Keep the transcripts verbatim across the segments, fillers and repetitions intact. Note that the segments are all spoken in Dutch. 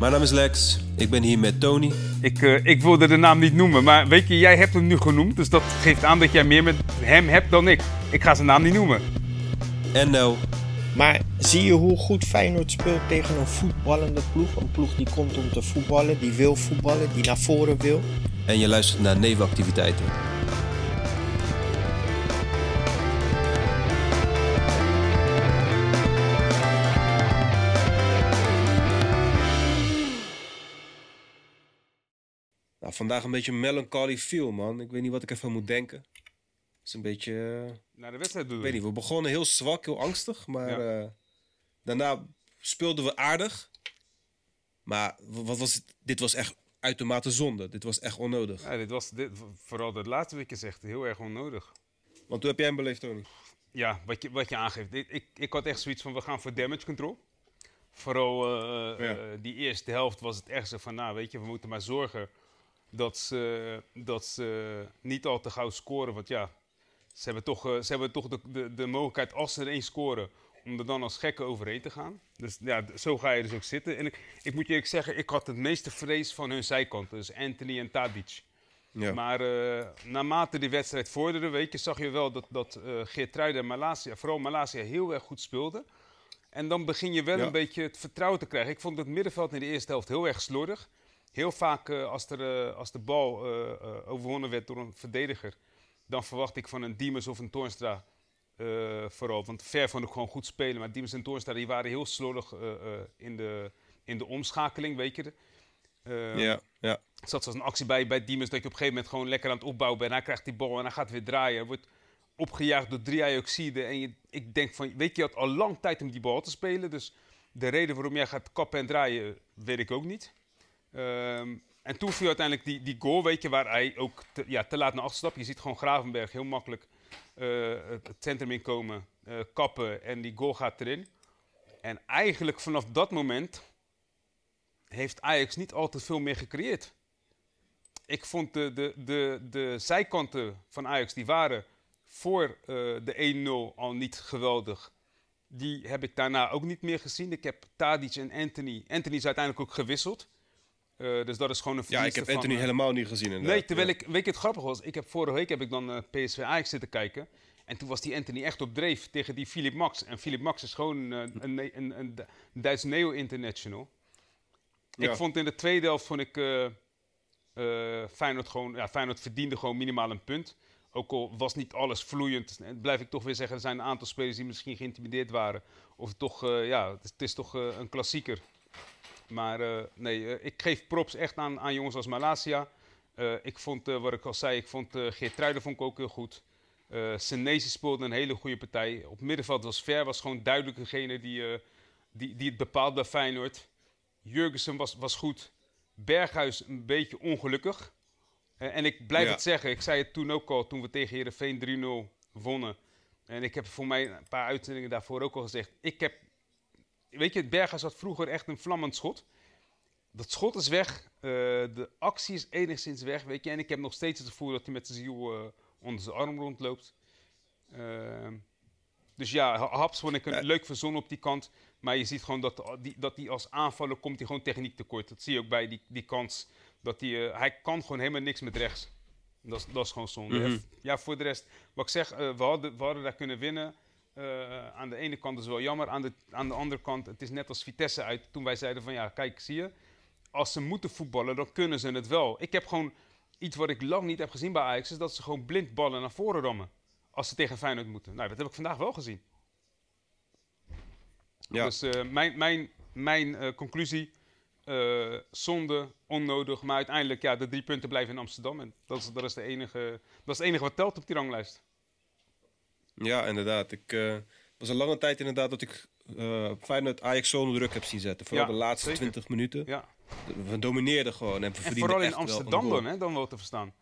Mijn naam is Lex, ik ben hier met Tony. Ik, uh, ik wilde de naam niet noemen, maar weet je, jij hebt hem nu genoemd. Dus dat geeft aan dat jij meer met hem hebt dan ik. Ik ga zijn naam niet noemen. En nou... Maar zie je hoe goed Feyenoord speelt tegen een voetballende ploeg? Een ploeg die komt om te voetballen, die wil voetballen, die naar voren wil. En je luistert naar nevenactiviteiten. Nou, vandaag een beetje een melancholy feel, man. Ik weet niet wat ik ervan moet denken. Het is een beetje... Naar de wedstrijd bedoel ik. Weet niet, we begonnen heel zwak, heel angstig. Maar ja. uh, daarna speelden we aardig. Maar wat was het? Dit was echt uitermate zonde. Dit was echt onnodig. Ja, dit was dit, vooral dat laatste wat je zegt, heel erg onnodig. Want hoe heb jij hem beleefd, Tony? Ja, wat je, wat je aangeeft. Ik, ik, ik had echt zoiets van, we gaan voor damage control. Vooral uh, ja. uh, die eerste helft was het echt zo van, nou weet je, we moeten maar zorgen... Dat ze, dat ze niet al te gauw scoren, want ja, ze hebben toch, ze hebben toch de, de, de mogelijkheid, als ze er één scoren, om er dan als gekken overheen te gaan. Dus ja, zo ga je dus ook zitten. En ik, ik moet je eerlijk zeggen, ik had het meeste vrees van hun zijkant, dus Antony en Tadić. Ja. Maar uh, naarmate die wedstrijd vorderde, weet je, zag je wel dat, dat uh, Geertruida en Malaysia, vooral Malaysia, heel erg goed speelden. En dan begin je wel ja. een beetje het vertrouwen te krijgen. Ik vond het middenveld in de eerste helft heel erg slordig. Heel vaak uh, als, er, uh, als de bal uh, uh, overwonnen werd door een verdediger, dan verwacht ik van een Diemers of een Toornstra uh, vooral. Want Fer vond ik gewoon goed spelen, maar Diemers en Toornstra die waren heel slordig uh, uh, in, de, in de omschakeling, weet je. Uh, ja, ja. Er zat zo'n actie bij, bij Diemers dat je op een gegeven moment gewoon lekker aan het opbouwen bent. Hij krijgt die bal en hij gaat weer draaien. Wordt opgejaagd door drie Ajaxiden. En je, ik denk van, weet je, je had al lang tijd om die bal te spelen. Dus de reden waarom jij gaat kappen en draaien, weet ik ook niet. Um, en toen viel uiteindelijk die, die goal, weet je, waar hij ook te, ja, te laat naar achter stapt. Je ziet gewoon Gravenberch heel makkelijk uh, het centrum inkomen, uh, kappen en die goal gaat erin. En eigenlijk vanaf dat moment heeft Ajax niet al te veel meer gecreëerd. Ik vond de, de, de, de zijkanten van Ajax, die waren voor uh, de één nul al niet geweldig. Die heb ik daarna ook niet meer gezien. Ik heb Tadić en Antony. Antony is uiteindelijk ook gewisseld. Uh, dus dat is gewoon een verdienste. Ja, ik heb Antony uh, helemaal niet gezien. Inderdaad. Nee, terwijl ja. ik, weet je, het grappig was, ik heb vorige week heb ik dan uh, P S V Ajax zitten kijken. En toen was die Antony echt op dreef tegen die Philip Max. En Philip Max is gewoon uh, een, een, een, een Duits neo-international. Ja. Ik vond in de tweede helft, vond ik, uh, uh, Feyenoord, gewoon, ja, Feyenoord verdiende gewoon minimaal een punt. Ook al was niet alles vloeiend, blijf ik toch weer zeggen, er zijn een aantal spelers die misschien geïntimideerd waren. Of toch, uh, ja, het is, het is toch uh, een klassieker. Maar uh, nee, uh, ik geef props echt aan, aan jongens als Malaysia. Uh, ik vond, uh, wat ik al zei, ik vond uh, Geertruida vond ik ook heel goed. Uh, Senesi speelde een hele goede partij. Op middenveld was Fer, was gewoon duidelijk degene die, uh, die, die het bepaalde bij Feyenoord. Jurgensen was, was goed. Berghuis een beetje ongelukkig. Uh, en ik blijf ja. het zeggen, ik zei het toen ook al, toen we tegen Heerenveen drie nul wonnen. En ik heb voor mij een paar uitzendingen daarvoor ook al gezegd, ik heb... Weet je, Berghuis had vroeger echt een vlammend schot. Dat schot is weg. Uh, de actie is enigszins weg, weet je. En ik heb nog steeds het gevoel dat hij met zijn ziel uh, onder zijn arm rondloopt. Uh, dus ja, Haps vond ik een ja. leuk verzonnen op die kant. Maar je ziet gewoon dat die, dat die als aanvaller komt, die gewoon techniek tekort. Dat zie je ook bij die, die kans. Dat die, uh, hij kan gewoon helemaal niks met rechts. Dat, dat is gewoon zonde. Mm-hmm. Ja, voor de rest, wat ik zeg, uh, we, hadden, we hadden daar kunnen winnen. Uh, aan de ene kant is wel jammer, aan de, aan de andere kant, het is net als Vitesse uit, toen wij zeiden van ja, kijk, zie je, als ze moeten voetballen, dan kunnen ze het wel. Ik heb gewoon iets wat ik lang niet heb gezien bij Ajax, is dat ze gewoon blind ballen naar voren rammen, als ze tegen Feyenoord moeten. Nou, dat heb ik vandaag wel gezien. Ja. Dus uh, mijn, mijn, mijn uh, conclusie, uh, zonde, onnodig, maar uiteindelijk, ja, de drie punten blijven in Amsterdam en dat is, dat is, de enige, dat is het enige wat telt op die ranglijst. Ja, inderdaad. Het uh, was een lange tijd inderdaad dat ik uh, Feyenoord Ajax zo'n druk heb zien zetten. Vooral ja, de laatste zeker. twintig minuten. Ja. We domineerden gewoon en we verdienden echt wel. En vooral in Amsterdam dan, hè, dan wel te verstaan.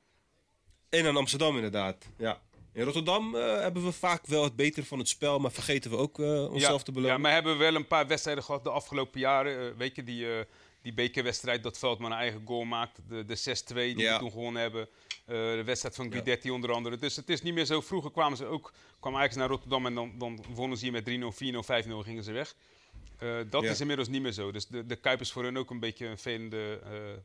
En in Amsterdam inderdaad, ja. In Rotterdam uh, hebben we vaak wel het betere van het spel, maar vergeten we ook uh, onszelf ja, te belonen. Ja, maar hebben we wel een paar wedstrijden gehad de afgelopen jaren. Uh, weet je, die, uh, die bekerwedstrijd dat Veldman een eigen goal maakt. De, de zes twee die ja. we toen gewonnen hebben. Uh, de wedstrijd van Guidetti ja. onder andere. Dus het is niet meer zo. Vroeger kwamen ze ook, kwam Ajax naar Rotterdam en dan, dan wonnen ze hier met drie nul, vier nul, vijf nul gingen ze weg. Uh, dat ja. is inmiddels niet meer zo. Dus de, de Kuip is voor hun ook een beetje een vervelende, uh,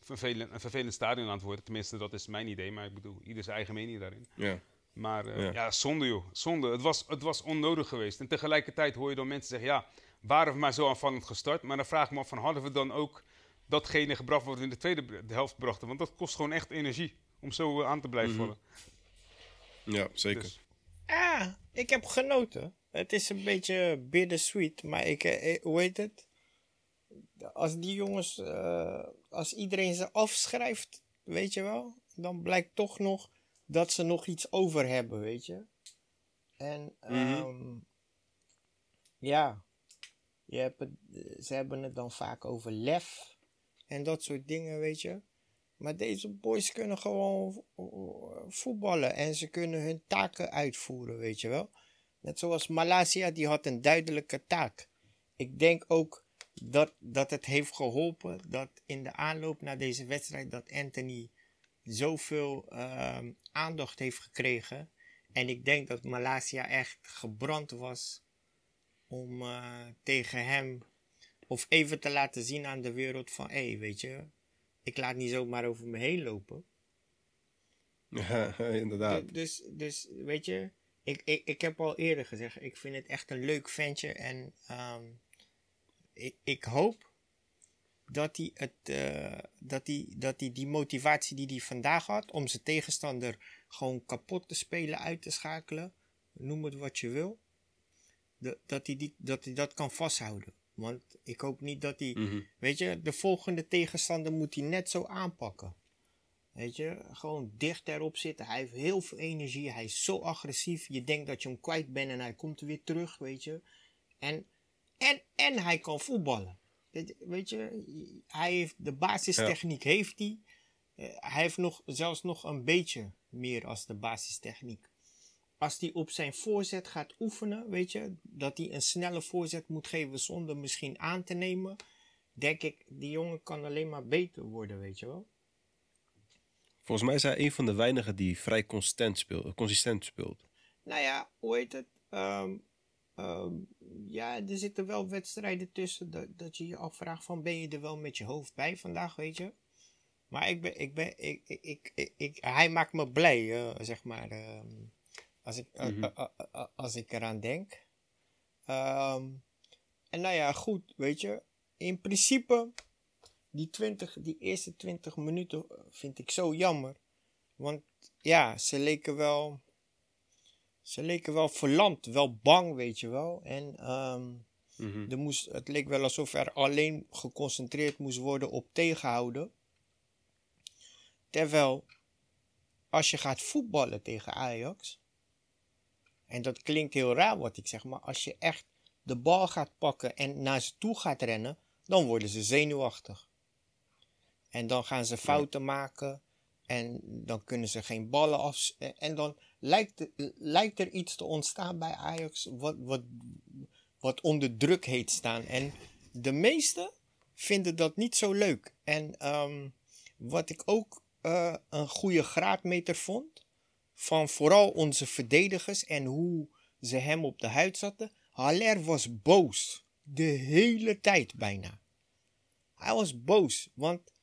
vervelend, een vervelend stadion aan het worden. Tenminste, dat is mijn idee. Maar ik bedoel, ieder zijn eigen mening daarin. Ja. Maar uh, ja. ja, zonde joh. Zonde. Het was, het was onnodig geweest. En tegelijkertijd hoor je dan mensen zeggen... ja, waren we maar zo aanvallend gestart? Maar dan vraag ik me af, van, hadden we dan ook datgene gebracht... wat we in de tweede helft brachten? Want dat kost gewoon echt energie om zo aan te blijven vallen. Mm-hmm. Ja, zeker. Dus. Ah, ik heb genoten. Het is een beetje bittersweet, maar ik, eh, hoe heet het? Als die jongens, uh, als iedereen ze afschrijft, weet je wel, dan blijkt toch nog dat ze nog iets over hebben, weet je. En um, mm-hmm. ja, je hebt het, ze hebben het dan vaak over lef en dat soort dingen, weet je. Maar deze boys kunnen gewoon voetballen en ze kunnen hun taken uitvoeren, weet je wel. Net zoals Malaysia, die had een duidelijke taak. Ik denk ook dat, dat het heeft geholpen dat in de aanloop naar deze wedstrijd dat Antony zoveel uh, aandacht heeft gekregen. En ik denk dat Malaysia echt gebrand was om uh, tegen hem of even te laten zien aan de wereld van... hé, hey, weet je, ik laat niet zomaar over me heen lopen. Ja, inderdaad. Dus, dus weet je... Ik, ik, ik heb al eerder gezegd, ik vind het echt een leuk ventje en um, ik, ik hoop dat hij, het, uh, dat, hij, dat hij die motivatie die hij vandaag had om zijn tegenstander gewoon kapot te spelen, uit te schakelen, noem het wat je wil, dat, dat, hij, die, dat hij dat kan vasthouden. Want ik hoop niet dat hij, mm-hmm. weet je, de volgende tegenstander moet hij net zo aanpakken. Weet je, gewoon dicht erop zitten. Hij heeft heel veel energie. Hij is zo agressief. Je denkt dat je hem kwijt bent en hij komt weer terug, weet je. En, en, en hij kan voetballen. Weet je, hij heeft de basistechniek ja. heeft hij. Hij heeft nog, zelfs nog een beetje meer als de basistechniek. Als hij op zijn voorzet gaat oefenen, weet je, dat hij een snelle voorzet moet geven zonder misschien aan te nemen. Denk ik, die jongen kan alleen maar beter worden, weet je wel. Volgens mij is hij een van de weinigen die vrij consistent speelt. Consistent speelt. Nou ja, hoe heet het? Um, um, ja, er zitten wel wedstrijden tussen dat, dat je je afvraagt van... ben je er wel met je hoofd bij vandaag, weet je? Maar ik ben, ik ben, ik, ik, ik, ik, ik, hij maakt me blij, uh, zeg maar. Uh, als, ik, uh, mm-hmm. uh, uh, uh, uh, als ik eraan denk. Um, en nou ja, goed, weet je. In principe... Die, twintig, die eerste twintig minuten vind ik zo jammer. Want ja, ze leken wel... Ze leken wel verlamd, wel bang, weet je wel. En um, mm-hmm. er moest, het leek wel alsof er alleen geconcentreerd moest worden op tegenhouden. Terwijl, als je gaat voetballen tegen Ajax... En dat klinkt heel raar wat ik zeg, maar als je echt de bal gaat pakken en naar ze toe gaat rennen... Dan worden ze zenuwachtig. En dan gaan ze fouten ja. maken. En dan kunnen ze geen ballen af. En dan lijkt, lijkt er iets te ontstaan bij Ajax. Wat, wat, wat onder druk heet staan. En de meesten vinden dat niet zo leuk. En um, wat ik ook uh, een goede graadmeter vond. Van vooral onze verdedigers. En hoe ze hem op de huid zaten. Haller was boos. De hele tijd bijna. Hij was boos. Want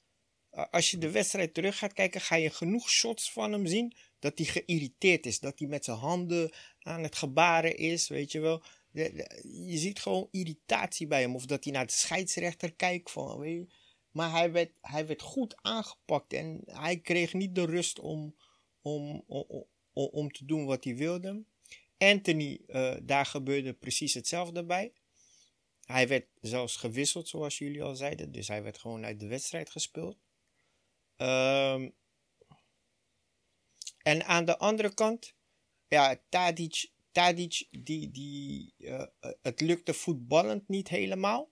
uh, als je de wedstrijd terug gaat kijken... ga je genoeg shots van hem zien... dat hij geïrriteerd is. Dat hij met zijn handen aan het gebaren is. Weet je wel. De, de, je ziet gewoon irritatie bij hem. Of dat hij naar de scheidsrechter kijkt. Van, weet je, maar hij werd, hij werd goed aangepakt. En hij kreeg niet de rust om, om, om, om, om te doen wat hij wilde. Antony, uh, daar gebeurde precies hetzelfde bij. Hij werd zelfs gewisseld, zoals jullie al zeiden. Dus hij werd gewoon uit de wedstrijd gespeeld. Um, en aan de andere kant... Ja, Tadić... Tadić, die, die, uh, het lukte voetballend niet helemaal.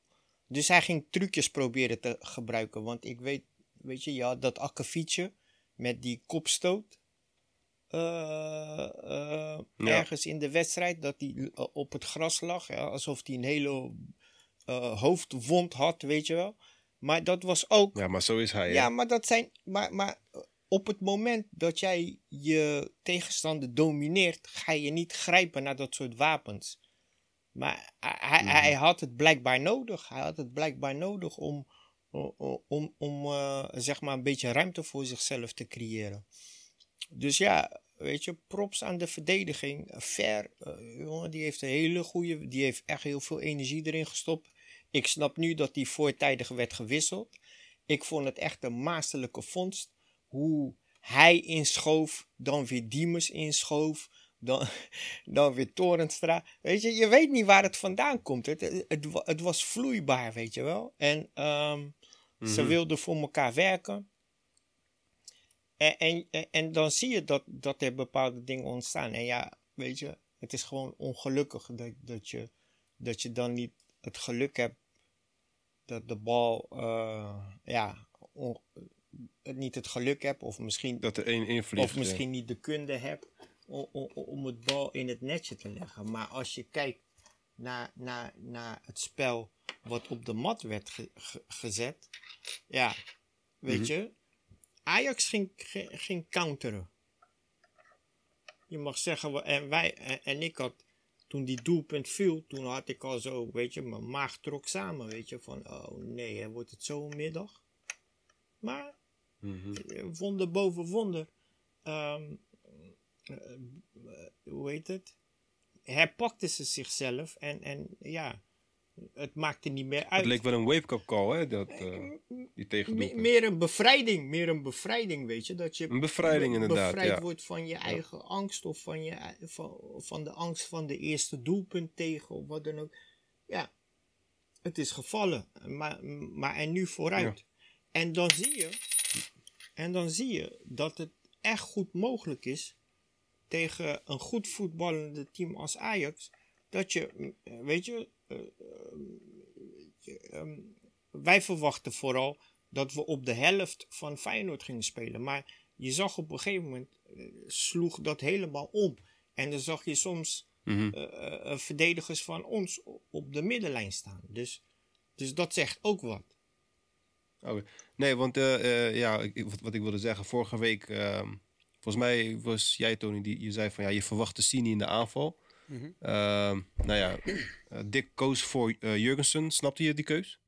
Dus hij ging trucjes proberen te gebruiken. Want ik weet... Weet je, je had dat akkefietje... met die kopstoot... Uh, uh, ja. ergens in de wedstrijd... dat hij uh, op het gras lag. Ja, alsof hij een hele... Uh, hoofdwond had, weet je wel. Maar dat was ook... Ja, maar zo is hij. Ja, hè? maar dat zijn... Maar, maar op het moment dat jij je tegenstander domineert... ga je niet grijpen naar dat soort wapens. Maar hij, mm. hij had het blijkbaar nodig. Hij had het blijkbaar nodig om, om, om uh, zeg maar een beetje ruimte voor zichzelf te creëren. Dus ja, weet je, props aan de verdediging. Fer, uh, jongen, die heeft een hele goede, die heeft echt heel veel energie erin gestopt. Ik snap nu dat die voortijdig werd gewisseld. Ik vond het echt een meesterlijke vondst. Hoe hij inschoof, dan weer Diemers inschoof, dan, dan weer Toornstra. Weet je, je weet niet waar het vandaan komt. Het, het, het was vloeibaar, weet je wel. En um, mm-hmm. ze wilden voor elkaar werken. En, en, en, en dan zie je dat, dat er bepaalde dingen ontstaan. En ja, weet je, het is gewoon ongelukkig dat, dat, je, dat je dan niet het geluk hebt dat de bal, uh, ja, on, niet het geluk hebt of misschien, dat er één invliegt, of misschien niet de kunde hebt om, om, om het bal in het netje te leggen. Maar als je kijkt naar, naar, naar het spel wat op de mat werd ge, ge, gezet, ja, weet mm-hmm. je, Ajax ging, ging counteren. Je mag zeggen, en wij en, en ik had, toen die doelpunt viel, toen had ik al zo, weet je, mijn maag trok samen, weet je, van, oh nee, hè, wordt het zo'n middag? Maar, mm-hmm. wonder boven wonder, um, uh, uh, hoe heet het? Herpakte ze zichzelf en, en ja, het maakte niet meer uit. Het leek wel een wake-up call, hè, dat, uh, die tegendoelpunt. Me- meer een bevrijding, meer een bevrijding, weet je, dat je een bevrijding, be- inderdaad, bevrijd ja. wordt van je eigen ja. angst of van, je, van, van de angst van de eerste doelpunt tegen of wat dan ook. Ja, het is gevallen, maar, maar en nu vooruit. Ja. En dan zie je, en dan zie je dat het echt goed mogelijk is tegen een goed voetballende team als Ajax, dat je, weet je, uh, uh, um, wij verwachten vooral dat we op de helft van Feyenoord gingen spelen. Maar je zag op een gegeven moment, uh, sloeg dat helemaal om. En dan zag je soms mm-hmm. uh, uh, verdedigers van ons op de middenlijn staan. Dus, dus dat zegt ook wat. Okay. Nee, want uh, uh, ja, ik, wat, wat ik wilde zeggen, vorige week, uh, volgens mij was jij, Tony, die je zei van ja, je verwacht de Sini in de aanval. Mm-hmm. Uh, nou ja, uh, Dick koos voor uh, Jurgensen. Snapte je die keus?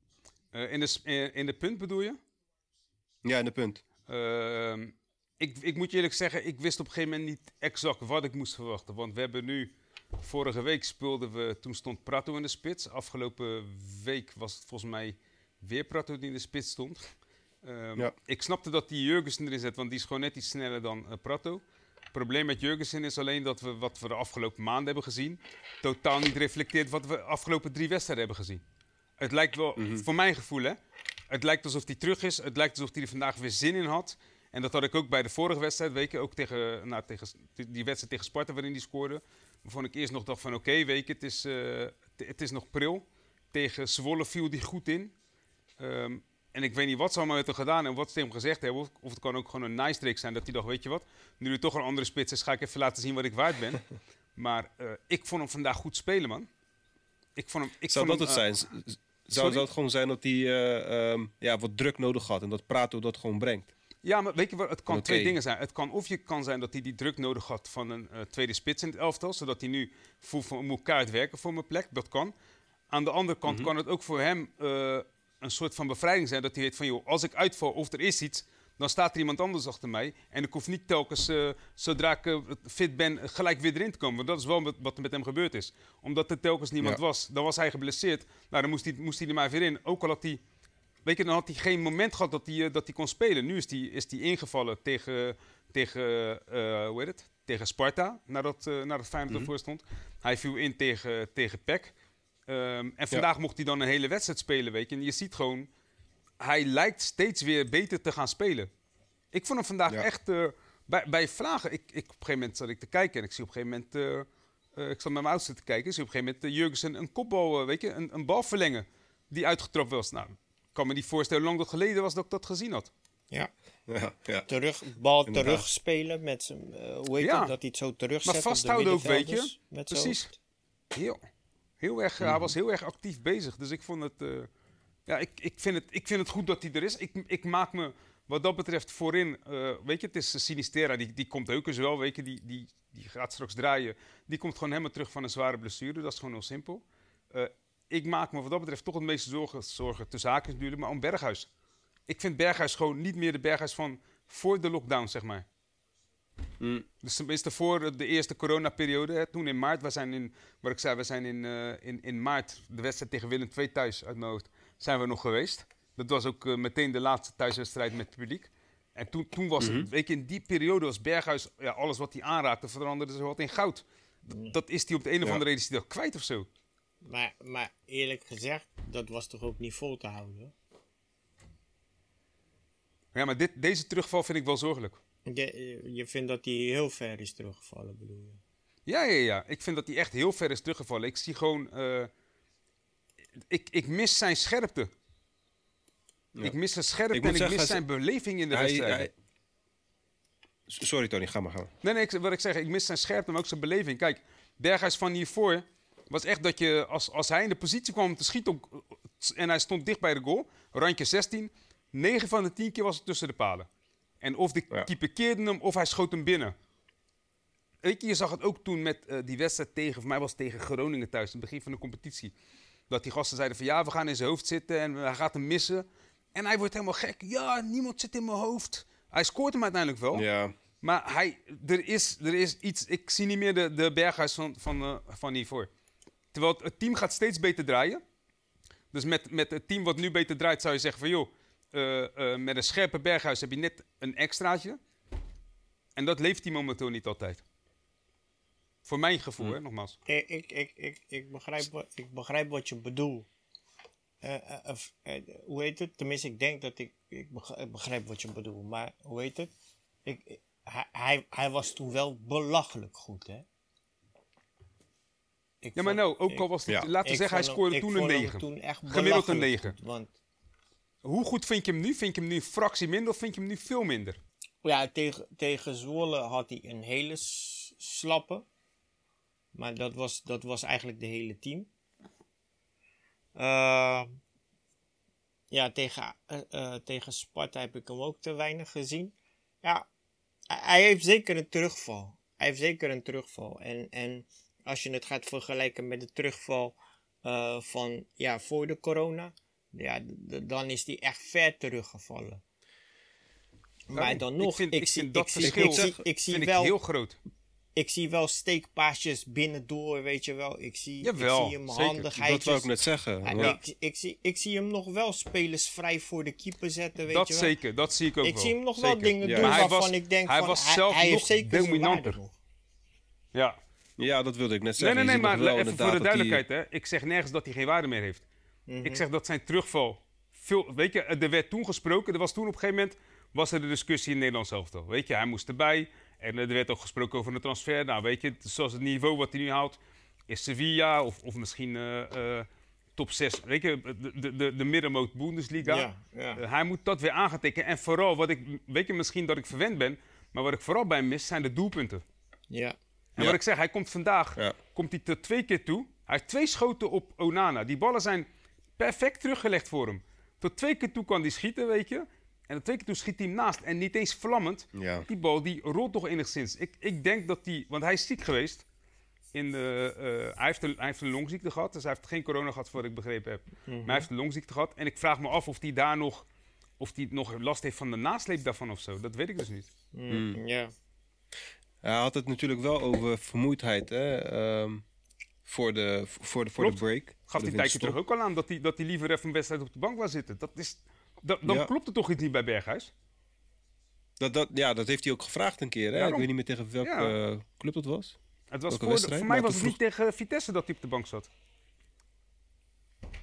Uh, in, de, in, in de punt bedoel je? Ja, in de punt. Uh, ik, ik moet je eerlijk zeggen, ik wist op een gegeven moment niet exact wat ik moest verwachten. Want we hebben nu, vorige week speelden we, toen stond Pratto in de spits. Afgelopen week was het volgens mij weer Pratto die in de spits stond. Um, ja. Ik snapte dat die Jurgensen erin zet, want die is gewoon net iets sneller dan uh, Pratto. Het probleem met Jurgensen is alleen dat we wat we de afgelopen maanden hebben gezien, totaal niet reflecteert wat we de afgelopen drie wedstrijden hebben gezien. Het lijkt wel, mm-hmm. voor mijn gevoel, hè, het lijkt alsof hij terug is. Het lijkt alsof hij er vandaag weer zin in had. En dat had ik ook bij de vorige wedstrijd, weken, ook tegen, nou, tegen die wedstrijd tegen Sparta waarin hij scoorde. Waarvan ik eerst nog dacht van oké, okay, weken, het is, uh, t- het is nog pril. Tegen Zwolle viel hij goed in. Um, en ik weet niet wat ze allemaal met hem gedaan en wat ze tegen hem gezegd hebben. Of, of het kan ook gewoon een nice trick zijn dat hij dacht, weet je wat, nu er toch een andere spits is, ga ik even laten zien wat ik waard ben. Maar uh, ik vond hem vandaag goed spelen, man. Ik vond hem, ik zou vond dat hem, het uh, zijn? Z- zou, zou het gewoon zijn dat hij uh, um, ja, wat druk nodig had en dat Pratto dat gewoon brengt? Ja, maar weet je wat, het kan okay. twee dingen zijn. Het kan of je kan zijn dat hij die druk nodig had van een uh, tweede spits in het elftal, zodat hij nu voelt van, moet ik keihard werken voor mijn plek? Dat kan. Aan de andere kant mm-hmm. kan het ook voor hem Uh, een soort van bevrijding zijn, dat hij weet van joh, als ik uitval of er is iets, dan staat er iemand anders achter mij en ik hoef niet telkens, uh, zodra ik uh, fit ben, uh, gelijk weer erin te komen. Want dat is wel met, wat er met hem gebeurd is. Omdat er telkens niemand ja. was, dan was hij geblesseerd, nou, dan moest hij, moest hij er maar weer in. Ook al had hij, weet je, dan had hij geen moment gehad dat hij, uh, dat hij kon spelen. Nu is hij, is hij ingevallen tegen, tegen, uh, hoe heet het? tegen Sparta, nadat, uh, nadat Feyenoord mm-hmm. ervoor stond. Hij viel in tegen, tegen P E C. Um, en vandaag ja. mocht hij dan een hele wedstrijd spelen, weet je. En je ziet gewoon, hij lijkt steeds weer beter te gaan spelen. Ik vond hem vandaag ja. echt, uh, bij, bij vlagen, ik, ik, op een gegeven moment zat ik te kijken en ik zie op een gegeven moment, uh, uh, ik zat met mijn oudste te kijken, ik zie op een gegeven moment uh, Jurgensen een kopbal, uh, weet je, een, een bal verlengen die uitgetrapt was. Nou, ik kan me niet voorstellen hoe lang dat geleden was dat ik dat gezien had. Ja, ja, ja. Terug, bal inderdaad. Terugspelen met zijn, uh, hoe heet ja. het, dat hij het zo terugzet. Maar vasthouden ook, weet je. Precies. Heel. Heel erg, mm-hmm. Hij was heel erg actief bezig, dus ik vond het, uh, ja, ik, ik, vind het, ik vind het goed dat hij er is. Ik, ik maak me wat dat betreft voorin, uh, weet je, het is uh, Sinisterra, die, die komt ook eens wel, weet je, die, die, die gaat straks draaien. Die komt gewoon helemaal terug van een zware blessure, dat is gewoon heel simpel. Uh, ik maak me wat dat betreft toch het meeste zorgen, zorgen te zaken natuurlijk, maar om Berghuis. Ik vind Berghuis gewoon niet meer de Berghuis van voor de lockdown, zeg maar. Mm. Dus tenminste voor de eerste coronaperiode, hè, toen in maart, we zijn in, wat ik zei, we zijn in, uh, in, in maart, de wedstrijd tegen Willem twee thuis uit mijn hoofd, zijn we nog geweest. Dat was ook uh, meteen de laatste thuiswedstrijd met het publiek. En toen, toen was mm-hmm. het, weet je, in die periode was Berghuis, ja, alles wat hij aanraakte veranderde zo wat in goud. Dat, dat is hij op de een ja. of andere reden is hij dat kwijt of zo. Maar, maar eerlijk gezegd, dat was toch ook niet vol te houden? Ja, maar dit, deze terugval vind ik wel zorgelijk. Je, je vindt dat hij heel ver is teruggevallen, bedoel je? Ja, ja, ja. Ik vind dat hij echt heel ver is teruggevallen. Ik zie gewoon... Uh, ik, ik mis zijn scherpte. Ja. Ik mis zijn scherpte ik en zeggen, ik mis zijn beleving in de wedstrijd. Sorry Tony, ga maar gaan. Nee, nee, ik, wat ik zeg, ik mis zijn scherpte, maar ook zijn beleving. Kijk, Berghuis van hiervoor was echt dat je... Als, als hij in de positie kwam om te schieten op, en hij stond dicht bij de goal, randje zestien, negen van de tien keer was het tussen de palen. En of de ja. keeper keerde hem, of hij schoot hem binnen. Weet je, je zag het ook toen met uh, die wedstrijd tegen... Voor mij was het tegen Groningen thuis, in het begin van de competitie. Dat die gasten zeiden van ja, we gaan in zijn hoofd zitten en hij gaat hem missen. En hij wordt helemaal gek. Ja, niemand zit in mijn hoofd. Hij scoort hem uiteindelijk wel. Ja. Maar hij, er, is, er is iets... Ik zie niet meer de, de Berghuis van, van, uh, van hiervoor. Terwijl het, het team gaat steeds beter draaien. Dus met, met het team wat nu beter draait zou je zeggen van joh... Uh, uh, met een scherpe Berghuis heb je net een extraatje. En dat leeft hij momenteel niet altijd. Voor mijn gevoel, mm. hè, nogmaals. Ik, ik, ik, ik, ik, begrijp, wat, ik begrijp wat je bedoelt. Uh, uh, uh, uh, uh, hoe heet het? Tenminste, ik denk dat ik, ik begrijp wat je bedoelt. Maar hoe heet het? Ik, ik, hij, hij was toen wel belachelijk goed, hè? Ik ja, vond, maar nou, ook ik, al was het... Ja. Laten we zeggen, hij scoorde toen een negen. Toen echt gemiddeld een negen. Goed, want... Hoe goed vind je hem nu? Vind je hem nu een fractie minder of vind je hem nu veel minder? Ja, tegen, tegen Zwolle had hij een hele s- slappe. Maar dat was, dat was eigenlijk de hele team. Uh, ja, tegen, uh, uh, tegen Sparta heb ik hem ook te weinig gezien. Ja, hij heeft zeker een terugval. Hij heeft zeker een terugval. En, en als je het gaat vergelijken met de terugval uh, van ja, voor de corona... Ja, d- d- dan is die echt ver teruggevallen. Ja, maar dan nog, ik, vind, ik, ik zie dat ik verschil ik zie, ik zie wel, ik heel groot. Ik zie wel steekpaasjes binnendoor, weet je wel. Ik zie, Jawel, ik zie hem zeker. handigheidjes. Dat wil ik net zeggen. En ja. ik, ik, ik, zie, ik zie hem nog wel spelers vrij voor de keeper zetten, weet dat je wel. Dat zeker, dat zie ik ook ik wel. Ik zie hem nog zeker. wel dingen ja. doen waarvan was, ik denk hij van, was hij, zelf hij nog heeft zeker dominanter. Nog. Ja. ja, dat wilde ik net zeggen. Nee, nee, nee, maar even voor de duidelijkheid, hè. Ik zeg nergens dat hij geen waarde meer heeft. Mm-hmm. Ik zeg dat zijn terugval. Veel, weet je, er werd toen gesproken. Er was toen op een gegeven moment was er de discussie in Nederland zelf al. Weet je, hij moest erbij. En er werd ook gesproken over een transfer. Nou, weet je, zoals het niveau wat hij nu haalt is Sevilla of, of misschien uh, uh, top zes. Weet je, de, de, de, de middenmoot Bundesliga. Ja, ja. Uh, hij moet dat weer aangetekenen. En vooral wat ik, weet je, misschien dat ik verwend ben, maar wat ik vooral bij hem mis zijn de doelpunten. Ja. En ja. wat ik zeg, hij komt vandaag, ja. komt hij tot twee keer toe. Hij heeft twee schoten op Onana. Die ballen zijn perfect teruggelegd voor hem. Tot twee keer toe kan hij schieten, weet je. En tot twee keer toe schiet hij hem naast. En niet eens vlammend. Ja. Die bal die rolt toch enigszins. Ik, ik denk dat hij... Want hij is ziek geweest. In de, uh, hij, heeft een, hij heeft een longziekte gehad. Dus hij heeft geen corona gehad, voor wat ik begrepen heb. Mm-hmm. Maar hij heeft een longziekte gehad. En ik vraag me af of hij daar nog... Of hij nog last heeft van de nasleep daarvan of zo. Dat weet ik dus niet. Mm. Mm. Yeah. Hij had het natuurlijk wel over vermoeidheid, hè. Um... Voor de, voor de, voor de break. Gaf die tijdje terug ook al aan dat hij dat die liever even een wedstrijd op de bank wou zitten. Dat is, dat, dan ja. klopt er toch iets niet bij Berghuis? Dat, dat, ja, dat heeft hij ook gevraagd een keer. Hè? Ik weet niet meer tegen welke ja. uh, club dat was. Het was voor, de, voor mij was het vroeg... niet tegen Vitesse dat hij op de bank zat.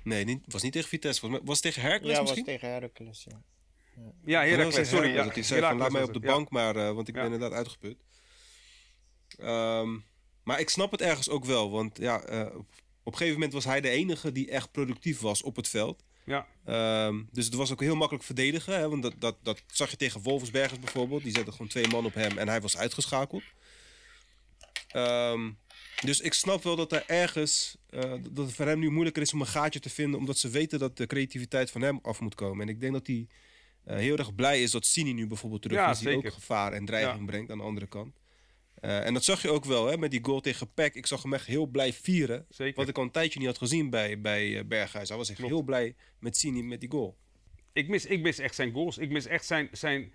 Nee, het was niet tegen Vitesse. Was, was het tegen Hercules ja, misschien? Ja, was tegen Hercules, ja. Ja, ja Hercules, sorry. Hercules, ja, dat hij zei van, laat mij op de bank, ja. maar, uh, want ik ja. ben inderdaad uitgeput. Um, Maar ik snap het ergens ook wel, want ja, uh, op een gegeven moment was hij de enige die echt productief was op het veld. Ja. Um, dus het was ook heel makkelijk verdedigen, hè, want dat, dat, dat zag je tegen Wolfsbergers bijvoorbeeld. Die zetten gewoon twee man op hem en hij was uitgeschakeld. Um, dus ik snap wel dat er ergens, uh, dat het voor hem nu moeilijker is om een gaatje te vinden, omdat ze weten dat de creativiteit van hem af moet komen. En ik denk dat hij uh, heel erg blij is dat Sini nu bijvoorbeeld terug ja, is, die ook gevaar en dreiging ja. brengt aan de andere kant. Uh, en dat zag je ook wel, hè, met die goal tegen P E C. Ik zag hem echt heel blij vieren. Zeker. Wat ik al een tijdje niet had gezien bij, bij Berghuis. Hij was echt Klopt. heel blij met Sini, met die goal. Ik mis, ik mis echt zijn goals. Ik mis echt zijn... zijn...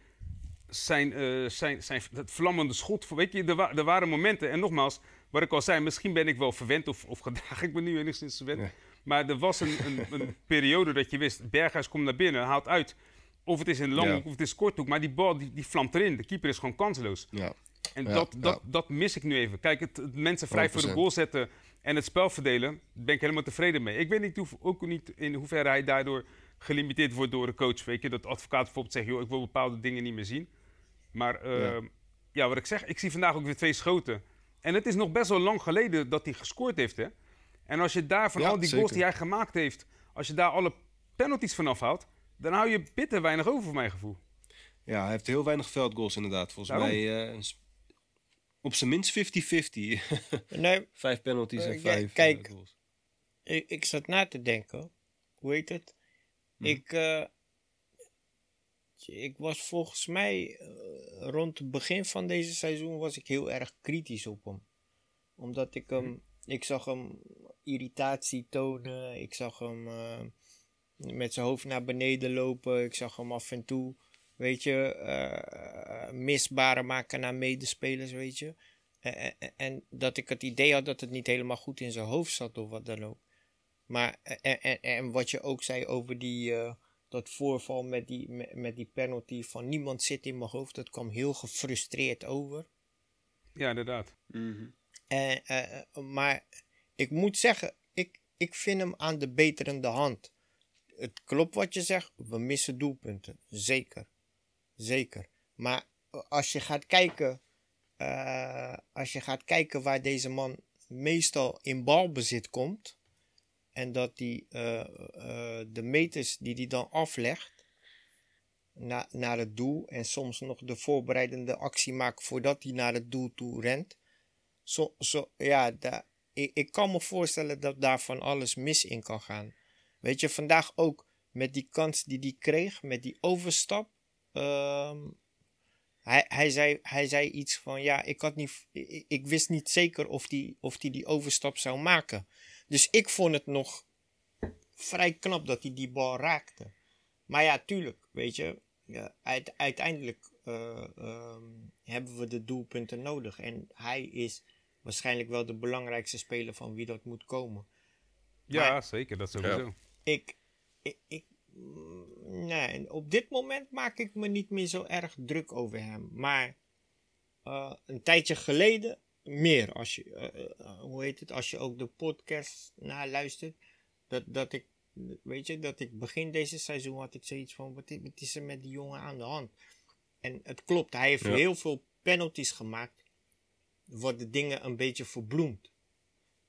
Zijn, uh, zijn, zijn dat vlammende schot. Weet je, er, wa- er waren momenten, en nogmaals, wat ik al zei, misschien ben ik wel verwend of, of gedaag ik ben nu enigszins verwend. Nee. Maar er was een, een, een periode dat je wist, Berghuis komt naar binnen, haalt uit. Of het is in langhoek, ja. of het is korthoek, maar die bal die, die vlamt erin. De keeper is gewoon kansloos. Ja. En ja, dat, dat, ja. dat mis ik nu even. Kijk, het, het mensen vrij honderd procent voor de goal zetten en het spel verdelen, daar ben ik helemaal tevreden mee. Ik weet niet hoe, ook niet in hoeverre hij daardoor gelimiteerd wordt door een coach. Weet je, dat advocaat bijvoorbeeld zegt, joh, ik wil bepaalde dingen niet meer zien. Maar uh, ja. ja, wat ik zeg, ik zie vandaag ook weer twee schoten. En het is nog best wel lang geleden dat hij gescoord heeft, hè. En als je daar van ja, al die zeker. goals die hij gemaakt heeft, als je daar alle penalties van afhaalt, dan hou je bitter weinig over, voor mijn gevoel. Ja, hij heeft heel weinig veldgoals inderdaad. Volgens Daarom? mij uh, op zijn minst fifty fifty. Nee, vijf penalties uh, en vijf kijk, uh, goals. Ik, ik zat na te denken, hoe heet het? Hm. Ik... Uh, Ik was volgens mij uh, rond het begin van deze seizoen was ik heel erg kritisch op hem. Omdat ik hem, ik zag hem irritatie tonen. Ik zag hem uh, met zijn hoofd naar beneden lopen. Ik zag hem af en toe, weet je, uh, misbaren maken naar medespelers, weet je. En, en, en dat ik het idee had dat het niet helemaal goed in zijn hoofd zat of wat dan ook. Maar, en, en, en wat je ook zei over die... Uh, Dat voorval met die, met, met die penalty van niemand zit in mijn hoofd. Dat kwam heel gefrustreerd over. Ja, inderdaad. Mm-hmm. En, uh, maar ik moet zeggen, ik, ik vind hem aan de beterende hand. Het klopt wat je zegt, we missen doelpunten. Zeker. Zeker. Maar als je gaat kijken, uh, als je gaat kijken waar deze man meestal in balbezit komt... En dat die, uh, uh, de meters die hij dan aflegt na, naar het doel. En soms nog de voorbereidende actie maakt voordat hij naar het doel toe rent. Zo, zo, ja, da, ik, ik kan me voorstellen dat daar van alles mis in kan gaan. Weet je, vandaag ook met die kans die hij kreeg. Met die overstap. Um, hij, hij, zei, hij zei iets van, ja, ik, had niet, ik, ik wist niet zeker of hij die, of die, die overstap zou maken. Dus ik vond het nog vrij knap dat hij die bal raakte. Maar ja, tuurlijk, weet je. Ja, uit, uiteindelijk uh, um, hebben we de doelpunten nodig. En hij is waarschijnlijk wel de belangrijkste speler van wie dat moet komen. Ja, maar zeker. Dat sowieso. Ik, ik, ik, nee, op dit moment maak ik me niet meer zo erg druk over hem. Maar uh, een tijdje geleden... Meer, als je, uh, uh, hoe heet het, als je ook de podcast naluistert, dat, dat ik, weet je, dat ik begin deze seizoen had ik zoiets van, wat is, wat is er met die jongen aan de hand? En het klopt, hij heeft ja. heel veel penalties gemaakt, worden dingen een beetje verbloemd.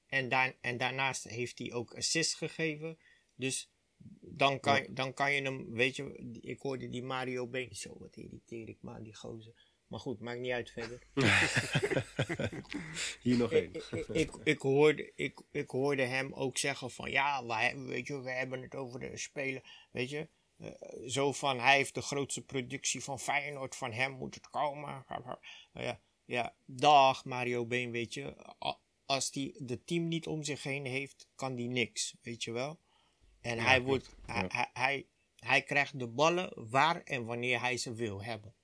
En, daar, en daarnaast heeft hij ook assists gegeven, dus dan kan, ja. dan kan je hem, weet je, ik hoorde die Mario Been, zo wat irriteer ik maar, die gozer. Maar goed, maakt niet uit verder. Hier nog één. Ik, ik, ik, hoorde, ik, ik hoorde hem ook zeggen van... Ja, wij, weet je, we hebben het over de spelen. Weet je, uh, zo van... Hij heeft de grootste productie van Feyenoord. Van hem moet het komen. Ja, ja, dag Mario Been, weet je. Als hij de team niet om zich heen heeft... Kan die niks, weet je wel. En ja, hij, wordt, ja. hij, hij, hij, hij krijgt de ballen waar en wanneer hij ze wil hebben.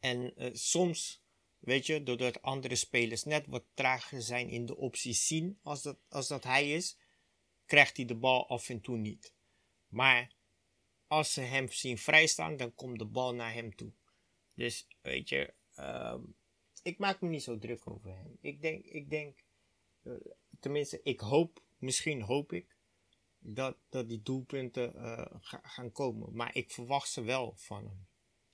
En uh, soms, weet je, doordat andere spelers net wat trager zijn in de opties zien als dat, als dat hij is, krijgt hij de bal af en toe niet. Maar als ze hem zien vrijstaan, dan komt de bal naar hem toe. Dus, weet je, uh, ik maak me niet zo druk over hem. Ik denk, ik denk uh, tenminste, ik hoop, misschien hoop ik, dat, dat die doelpunten uh, ga, gaan komen. Maar ik verwacht ze wel van hem.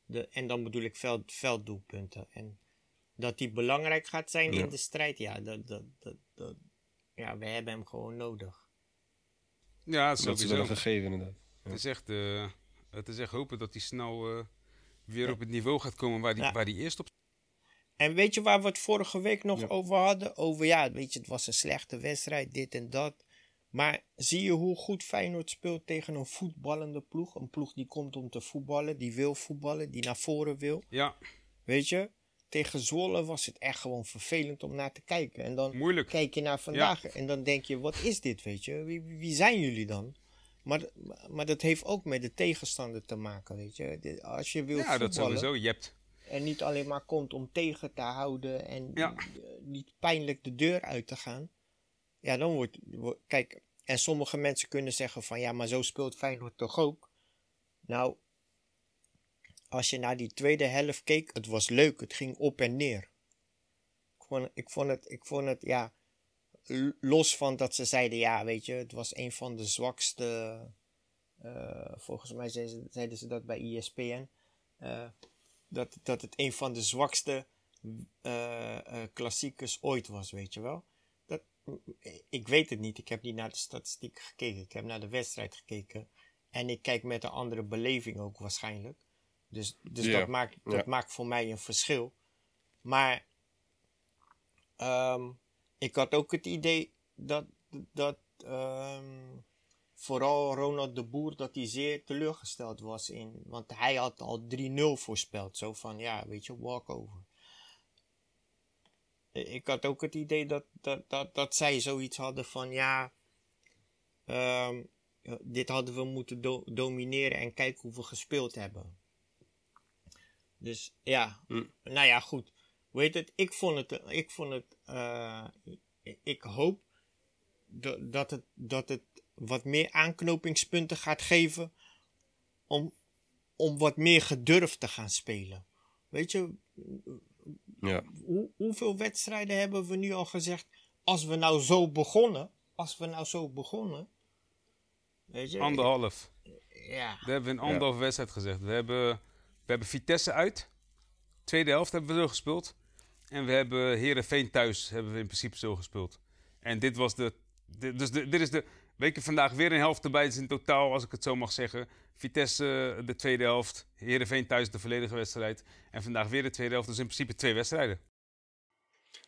De, en dan bedoel ik veld, velddoelpunten. En dat die belangrijk gaat zijn ja. in de strijd, ja, dat, dat, dat, dat, ja, we hebben hem gewoon nodig. Ja, dat is dat sowieso. Is wel een gegeven, inderdaad. Ja. Het, is echt, uh, het is echt hopen dat hij snel uh, weer ja. op het niveau gaat komen waar hij ja. waar die eerst op... En weet je waar we het vorige week nog ja. over hadden? Over, ja, weet je, het was een slechte wedstrijd, dit en dat. Maar zie je hoe goed Feyenoord speelt tegen een voetballende ploeg? Een ploeg die komt om te voetballen, die wil voetballen, die naar voren wil. Ja. Weet je? tegen Zwolle was het echt gewoon vervelend om naar te kijken. En dan moeilijk. Kijk je naar vandaag, ja. En dan denk je, wat is dit, weet je? Wie, wie zijn jullie dan? Maar, maar dat heeft ook met de tegenstander te maken, weet je. Als je wil ja, voetballen dat sowieso, je hebt... en niet alleen maar komt om tegen te houden en ja. niet pijnlijk de deur uit te gaan. Ja, dan wordt... Kijk, en sommige mensen kunnen zeggen van, ja, maar zo speelt Feyenoord toch ook? Nou... Als je naar die tweede helft keek, het was leuk. Het ging op en neer. Ik vond, ik vond het, ik vond het, ja... Los van dat ze zeiden, ja, weet je... Het was een van de zwakste... Uh, volgens mij zeiden ze, zeiden ze dat bij E S P N. Uh, dat, dat het een van de zwakste uh, uh, klassiekers ooit was, weet je wel. Dat, ik weet het niet. Ik heb niet naar de statistiek gekeken. Ik heb naar de wedstrijd gekeken. En ik kijk met een andere beleving ook waarschijnlijk. Dus, dus yeah. dat, maakt, dat yeah. maakt voor mij een verschil. Maar um, ik had ook het idee dat, dat um, vooral Ronald de Boer, dat hij zeer teleurgesteld was in. Want hij had al drie nul voorspeld. Zo van, ja, weet je, walkover. Ik had ook het idee dat, dat, dat, dat zij zoiets hadden van, ja... Um, dit hadden we moeten do- domineren en kijken hoe we gespeeld hebben. Dus ja, mm. nou ja, goed. Weet het, ik vond het, ik vond het, uh, ik hoop d- dat het, dat het wat meer aanknopingspunten gaat geven om, om wat meer gedurfd te gaan spelen. Weet je, ja. hoe, hoeveel wedstrijden hebben we nu al gezegd, als we nou zo begonnen, als we nou zo begonnen. Weet je, anderhalf. Ja. We hebben een anderhalf ja. wedstrijd gezegd. We hebben... We hebben Vitesse uit. Tweede helft hebben we zo gespeeld. En we hebben Heerenveen thuis. Hebben we in principe zo gespeeld. En dit was de... de dus de, dit is de... Weet je, vandaag weer een helft erbij. Dus in totaal, als ik het zo mag zeggen. Vitesse de tweede helft. Heerenveen thuis de volledige wedstrijd. En vandaag weer de tweede helft. Dus in principe twee wedstrijden.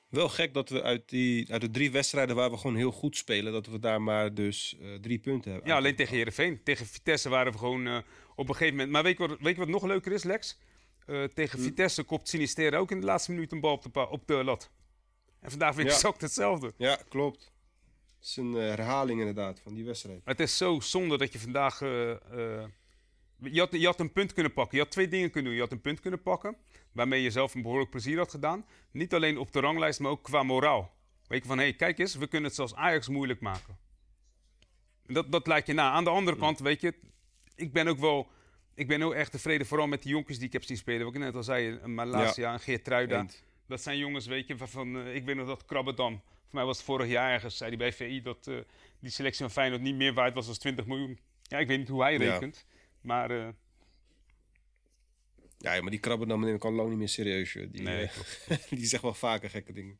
Wel gek dat we uit, die, uit de drie wedstrijden waar we gewoon heel goed spelen... dat we daar maar dus uh, drie punten hebben. Ja, alleen tegen Heerenveen. Tegen Vitesse waren we gewoon uh, op een gegeven moment... Maar weet je wat, weet je wat nog leuker is, Lex? Uh, tegen mm. Vitesse kopt Sinisterra ook in de laatste minuut een bal op de, pa- op de lat. En vandaag vind ik ja. ook hetzelfde. Ja, klopt. Het is een uh, herhaling inderdaad van die wedstrijd. Maar het is zo zonde dat je vandaag... Uh, uh, je, had, je had een punt kunnen pakken. Je had twee dingen kunnen doen. Je had een punt kunnen pakken... waarmee je zelf een behoorlijk plezier had gedaan. Niet alleen op de ranglijst, maar ook qua moraal. Weet je van, hé, hey, kijk eens, we kunnen het zelfs Ajax moeilijk maken. Dat, dat laat je na. Aan de andere kant, weet je, ik ben ook wel... Ik ben ook echt tevreden, vooral met die jonkies die ik heb zien spelen. Wat ik net al zei, een Malaysia, een Geertruida. Eend. Dat zijn jongens, weet je, waarvan... Uh, ik weet nog dat Krabbedam, voor mij was het vorig jaar ergens, zei hij bij V I... dat uh, die selectie van Feyenoord niet meer waard was dan twintig miljoen. Ja, ik weet niet hoe hij rekent, ja. maar... Uh, Ja, maar die krabben dan neem ik al lang niet meer serieus. Die, nee, uh, die zegt wel vaker gekke dingen.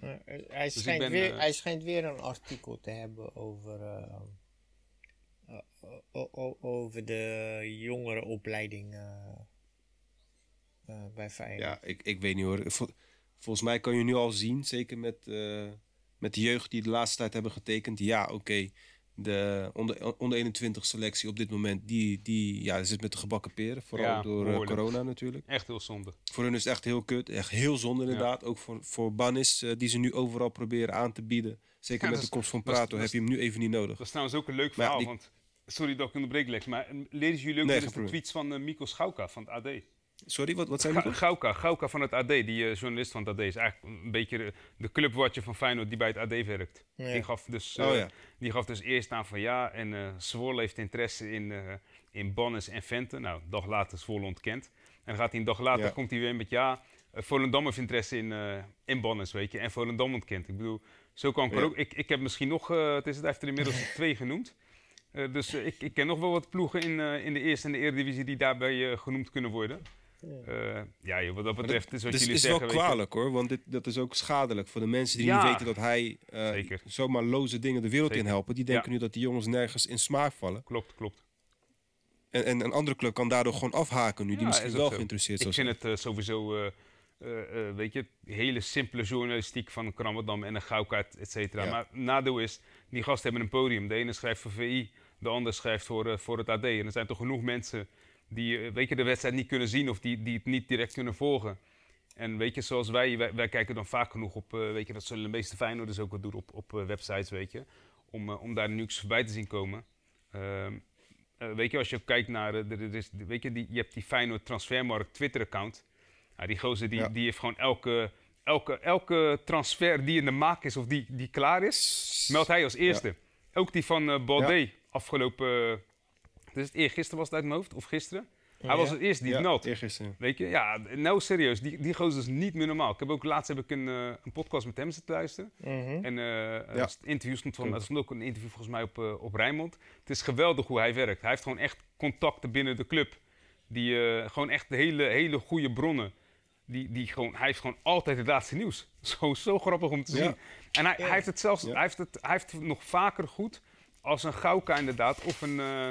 Ja, hij, schijnt dus ben, weer, uh, hij schijnt weer een artikel te hebben over, uh, uh, o- o- over de jongerenopleiding uh, uh, bij Feyenoord. Ja, ik, ik weet niet hoor. Vol, volgens mij kan je nu al zien, zeker met, uh, met de jeugd die de laatste tijd hebben getekend. Ja, oké. Okay. De onder, onder eenentwintig selectie op dit moment, die, die ja, zit met de gebakken peren. Vooral ja, door uh, corona natuurlijk. Echt heel zonde. Voor hun is het echt heel kut. Echt heel zonde inderdaad. Ja. Ook voor, voor Bannis, uh, die ze nu overal proberen aan te bieden. Zeker ja, met de is, komst van Pratto heb je hem nu even niet nodig. Dat is trouwens ook een leuk verhaal. Die, want, sorry dat ik onderbreek, Lex. Maar leren jullie ook nee, de tweets van uh, Mikko Schauka van het A D? Sorry, wat, wat zijn Ga- Gauka, Gauka van het A D, die uh, journalist van het A D. Is eigenlijk een beetje de, de clubwatcher van Feyenoord die bij het A D werkt. Ja. Die, gaf dus, uh, oh, ja. die gaf dus eerst aan van ja, en uh, Zwolle heeft interesse in, uh, in Bannis en Vente. Nou, een dag later Zwolle ontkent. En dan gaat hij een dag later, ja. komt hij weer met ja, uh, Volendam heeft interesse in, uh, in Bannis, weet je. En Volendam ontkent. Ik bedoel, zo kan ik ja. ook. Ik, ik heb misschien nog, uh, het is het, hij heeft er inmiddels twee genoemd. Uh, dus uh, ik, ik ken nog wel wat ploegen in, uh, in de Eerste en de Eredivisie die daarbij uh, genoemd kunnen worden. Uh, ja, joh, wat dat betreft is wat dus jullie is zeggen... Het is wel kwalijk hoor, want dit, dat is ook schadelijk voor de mensen die ja. niet weten dat hij uh, zomaar loze dingen de wereld Zeker. in helpen. Die denken ja. nu dat die jongens nergens in smaak vallen. Klopt, klopt. En, en een andere club kan daardoor gewoon afhaken nu, ja, die misschien wel zo. geïnteresseerd is. Ik vind het uh, sowieso, uh, uh, uh, weet je, hele simpele journalistiek van Krabbedam en een Gauwkaart, et cetera. Ja. Maar het nadeel is, die gasten hebben een podium. De ene schrijft voor V I, de ander schrijft voor, uh, voor het A D. En er zijn toch genoeg mensen... die weet je, de wedstrijd niet kunnen zien of die, die het niet direct kunnen volgen. En weet je, zoals wij, wij, wij kijken dan vaak genoeg op, uh, weet je, dat zullen de meeste Feyenoorders ook wel doen op, op uh, websites, weet je. Om, uh, om daar nukes voorbij te zien komen. Uh, uh, weet je, als je kijkt naar, uh, er is, weet je, die, je hebt die Feyenoord Transfermarkt Twitter-account. Uh, die gozer die, ja. die heeft gewoon elke, elke, elke transfer die in de maak is of die, die klaar is, meldt hij als eerste. Ja. Ook die van uh, Baldé ja. afgelopen, uh, dus het eergisteren was het uit mijn hoofd, of gisteren. Hij ja. was het eerste die het ja, meldt. Eergisteren. Weet je, ja, nou serieus, die, die gozer is niet meer normaal. Ik heb ook laatst heb ik een, uh, een podcast met hem zitten luisteren. Mm-hmm. En uh, ja. het interview stond van, er stond ook een interview volgens mij op, uh, op Rijnmond. Het is geweldig hoe hij werkt. Hij heeft gewoon echt contacten binnen de club. Die uh, gewoon echt hele, hele goede bronnen. Die, die gewoon, hij heeft gewoon altijd het laatste nieuws. Zo, zo grappig om te zien. Ja. En hij, ja. hij heeft het zelfs, ja. hij heeft het, hij heeft het nog vaker goed als een Gauka inderdaad of een... Uh,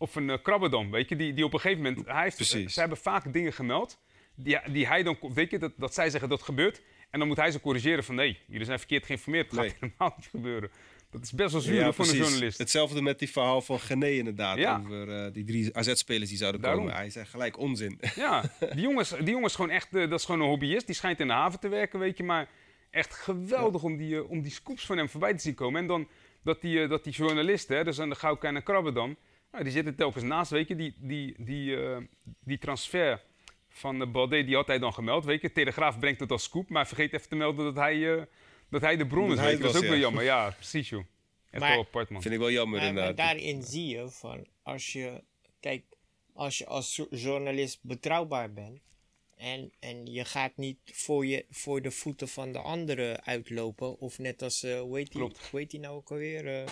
Of een uh, Krabbedam, weet je, die, die op een gegeven moment... Hij heeft, uh, ze hebben vaak dingen gemeld, die, die hij dan... Weet je, dat, dat zij zeggen dat gebeurt. En dan moet hij ze corrigeren van, nee, jullie zijn verkeerd geïnformeerd. Dat nee. gaat helemaal niet gebeuren. Dat is best wel zuur ja, voor precies. een journalist. Hetzelfde met die verhaal van Gené inderdaad. Ja. Over uh, die drie A Z-spelers die zouden Daarom. komen. Hij zei gelijk onzin. Ja, die jongens, die jongens gewoon echt... Uh, dat is gewoon een hobbyist. Die schijnt in de haven te werken, weet je. Maar echt geweldig ja. om, die, uh, om die scoops van hem voorbij te zien komen. En dan dat die, uh, dat die journalisten, hè, dus aan de Gauwka en de Krabbedam... Nou, die zitten telkens naast, weet je, die, die, die, uh, die transfer van uh, Baldé, die had hij dan gemeld, weet je. Telegraaf brengt het als scoop, maar vergeet even te melden dat hij, uh, dat hij de bron dat is, weet. Dat is ook ja. wel jammer, ja, precies joh. Echt maar, wel apart, man. Vind ik wel jammer maar, inderdaad. Maar daarin zie je van, als je, kijk, als je als journalist betrouwbaar bent en, en je gaat niet voor, je, voor de voeten van de anderen uitlopen, of net als, uh, hoe heet die, hoe heet die nou ook alweer, uh,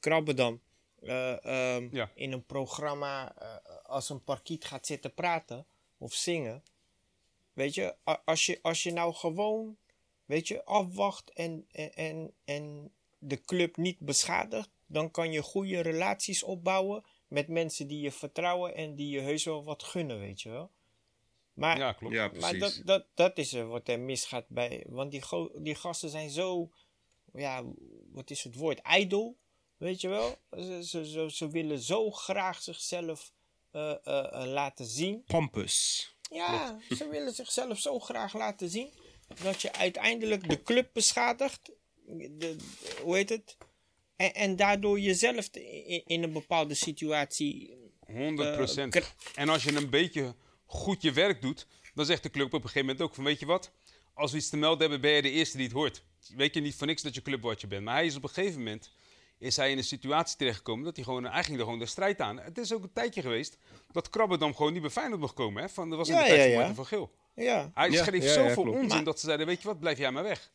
Krabbedam. Uh, um, ja. in een programma uh, als een parkiet gaat zitten praten of zingen. Weet je, als je, als je nou gewoon, weet je, afwacht en, en, en de club niet beschadigt, dan kan je goede relaties opbouwen met mensen die je vertrouwen en die je heus wel wat gunnen, weet je wel. Maar, ja, klopt. Ja, maar dat, dat, dat is er wat er misgaat bij, want die, go- die gasten zijn zo, ja, wat is het woord, ijdel. Weet je wel, ze, ze, ze willen zo graag zichzelf uh, uh, uh, laten zien. Pompous. Ja, ze willen zichzelf zo graag laten zien. Dat je uiteindelijk de club beschadigt. De, hoe heet het? En, en daardoor jezelf in, in een bepaalde situatie... honderd procent. Uh, k- en als je een beetje goed je werk doet, dan zegt de club op een gegeven moment ook van... Weet je wat, als we iets te melden hebben, ben je de eerste die het hoort. Weet je niet voor niks dat je clubwatcher bent. Maar hij is op een gegeven moment... is hij in een situatie terechtgekomen dat hij gewoon... Hij ging er gewoon de strijd aan. Het is ook een tijdje geweest dat Krabbedam gewoon niet bij Feyenoord mocht komen. Hè? Van, dat was in ja, de tijd ja, van Martin ja. van Geel. Ja. Hij ja, schreef ja, zoveel ja, onzin maar, dat ze zeiden... Weet je wat, blijf jij maar weg.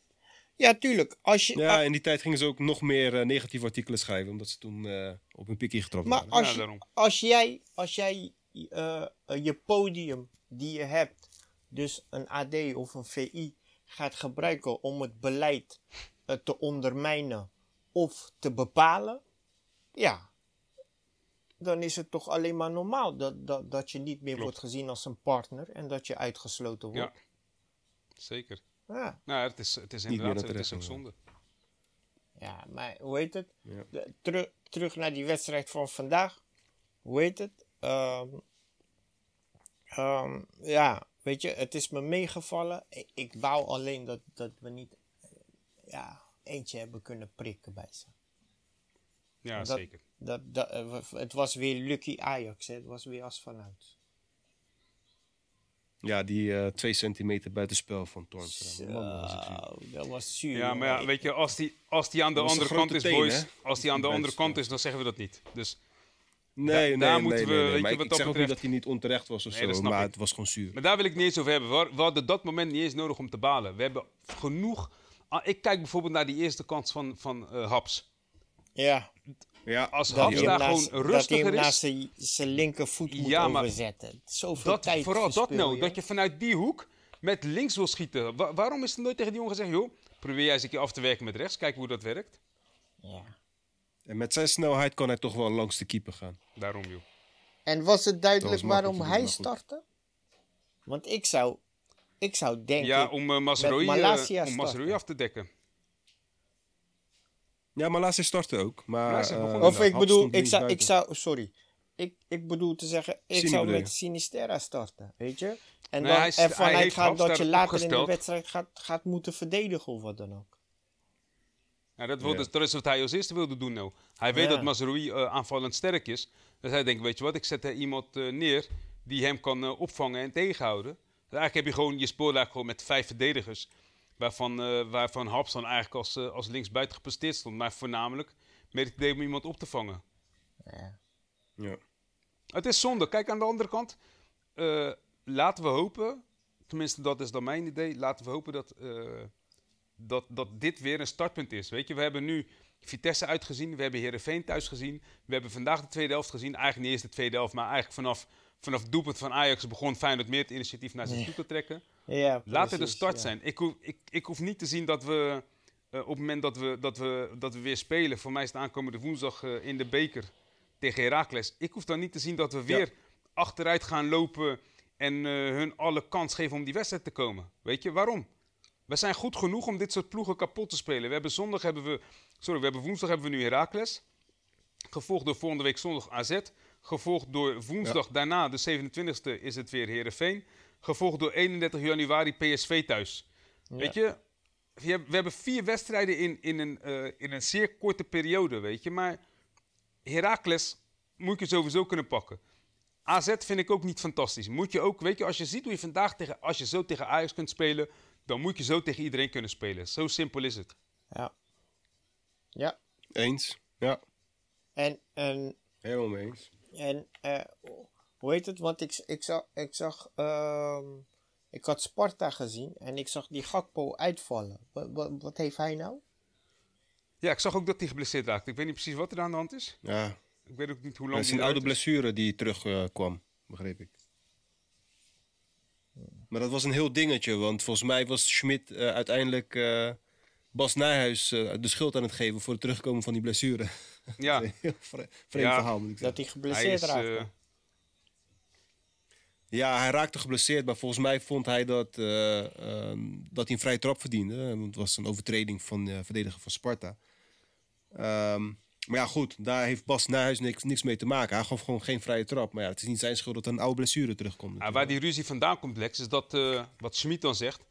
Ja, tuurlijk. Als je, ja, uh, in die tijd gingen ze ook nog meer uh, negatieve artikelen schrijven... omdat ze toen uh, op hun pikkie getrapt maar waren. Maar als, ja, als jij, als jij uh, je podium die je hebt... dus een A D of een V I gaat gebruiken om het beleid uh, te ondermijnen... of te bepalen, ja, dan is het toch alleen maar normaal dat, dat, dat je niet meer Klopt. wordt gezien als een partner en dat je uitgesloten wordt. Ja, zeker. Ja. Nou, het is, het is inderdaad, het is ook zonde. Ja, maar hoe heet het? Ja. De, teru- terug naar die wedstrijd van vandaag. Hoe heet het? Um, um, ja, weet je, het is me meegevallen. Ik, ik wou alleen dat, dat we niet, ja... eentje hebben kunnen prikken bij ze. Ja, dat, zeker. Dat, dat, uh, het was weer lucky Ajax, hè? Het was weer als vanuit. Ja, die uh, twee centimeter buitenspel van Toornstra. Man, dat was zuur. Ja, maar ja, weet je, als die, als die aan de andere kant is, teen, boys, als die aan de andere kant is, dan zeggen we dat niet. Dus nee, da- daar nee, moeten nee, we, nee, weet nee, je, wat ik dat zeg betreft... ook niet dat hij niet onterecht was of nee, zo, maar ik. Het was gewoon zuur. Maar daar wil ik niet eens over hebben. We, we hadden dat moment niet eens nodig om te balen. We hebben genoeg... Ah, ik kijk bijvoorbeeld naar die eerste kans van, van uh, Haps. Ja. ja. Als Haps daar naast, gewoon rustiger is... Dat hij hem naast zijn, zijn linkervoet moet ja, overzetten. Zoveel dat, tijd Vooral verspil, dat nou, joh. Dat je vanuit die hoek met links wil schieten. Wa- waarom is er nooit tegen die jongen gezegd... joh, probeer jij eens een keer af te werken met rechts. Kijk hoe dat werkt. Ja. En met zijn snelheid kan hij toch wel langs de keeper gaan. Daarom, joh. En was het duidelijk was waarom hij startte? Want ik zou... Ik zou denken... Ja, om uh, Mazraoui uh, af te dekken. Ja, Malaysia startte ook. Maar, uh, of ik bedoel, ik zou, ik zou... Sorry. Ik, ik bedoel te zeggen, ik Sini zou bedoel. met Sinisterra starten, weet je? En nee, dan hij, ervan hij uitgaan dat je later opgesteld. in de wedstrijd gaat, gaat moeten verdedigen of wat dan ook. Ja, dat, wilde, ja. dat is wat hij als eerste wilde doen nou. Hij weet ja. dat Mazraoui uh, aanvallend sterk is. Dus hij denkt, weet je wat, ik zet er iemand uh, neer die hem kan uh, opvangen en tegenhouden. Dus eigenlijk heb je gewoon je spoorlaag gewoon met vijf verdedigers. Waarvan, uh, waarvan Haps dan eigenlijk als, uh, als linksbuiten gepresteerd stond. Maar voornamelijk met het idee om iemand op te vangen. Ja. Ja. Het is zonde. Kijk, aan de andere kant, uh, laten we hopen, tenminste dat is dan mijn idee, laten we hopen dat, uh, dat, dat dit weer een startpunt is. Weet je, we hebben nu Vitesse uitgezien, we hebben Heerenveen thuis gezien, we hebben vandaag de tweede helft gezien, eigenlijk niet eens de tweede helft, maar eigenlijk vanaf, vanaf het doelpunt van Ajax begon Feyenoord meer het initiatief naar zich nee. toe te trekken. Ja, precies, laat het een start ja. zijn. Ik hoef, ik, ik hoef niet te zien dat we, uh, op het moment dat we, dat, we, dat we weer spelen, voor mij is het aankomende woensdag uh, in de beker, tegen Heracles. Ik hoef dan niet te zien dat we weer ja. achteruit gaan lopen en uh, hun alle kans geven om die wedstrijd te komen. Weet je, waarom? We zijn goed genoeg om dit soort ploegen kapot te spelen. We hebben, zondag hebben we, sorry, we hebben woensdag hebben we nu Heracles. Gevolgd door volgende week zondag A Z. Gevolgd door woensdag ja. daarna, de zevenentwintigste, is het weer Heerenveen. Gevolgd door eenendertig januari P S V thuis. Ja. Weet je, we hebben vier wedstrijden in, in, een, uh, in een zeer korte periode, weet je, maar Heracles moet je sowieso kunnen pakken. A Z vind ik ook niet fantastisch. Moet je ook, weet je, als je ziet hoe je vandaag tegen, als je zo tegen Ajax kunt spelen, dan moet je zo tegen iedereen kunnen spelen. Zo simpel is het. Ja. Ja. Eens. Ja. En, en helemaal mee eens. En uh, hoe heet het? Want ik, ik zag, ik zag, uh, ik had Sparta gezien en ik zag die Gakpo uitvallen. Wat, wat, wat heeft hij nou? Ja, ik zag ook dat hij geblesseerd raakte. Ik weet niet precies wat er aan de hand is. Ja. Ik weet ook niet hoe lang. Het is een oude blessure die terugkwam, uh, begreep ik. Maar dat was een heel dingetje, want volgens mij was Schmidt uh, uiteindelijk uh, Bas Nijhuis uh, de schuld aan het geven voor het terugkomen van die blessure. Ja. Dat is een heel vre- vreemd ja. verhaal, moet ik zeggen. Dat hij geblesseerd hij is, raakte. Uh... Ja, hij raakte geblesseerd, maar volgens mij vond hij dat, uh, uh, dat hij een vrije trap verdiende. Want het was een overtreding van de uh, verdediger van Sparta. Um, maar ja, goed, daar heeft Bas Nijhuis niks, niks mee te maken. Hij gaf gewoon geen vrije trap. Maar ja, het is niet zijn schuld dat er een oude blessure terugkomt. Ja, waar die ruzie vandaan komt, Lex, is dat, uh, wat Schmidt dan zegt,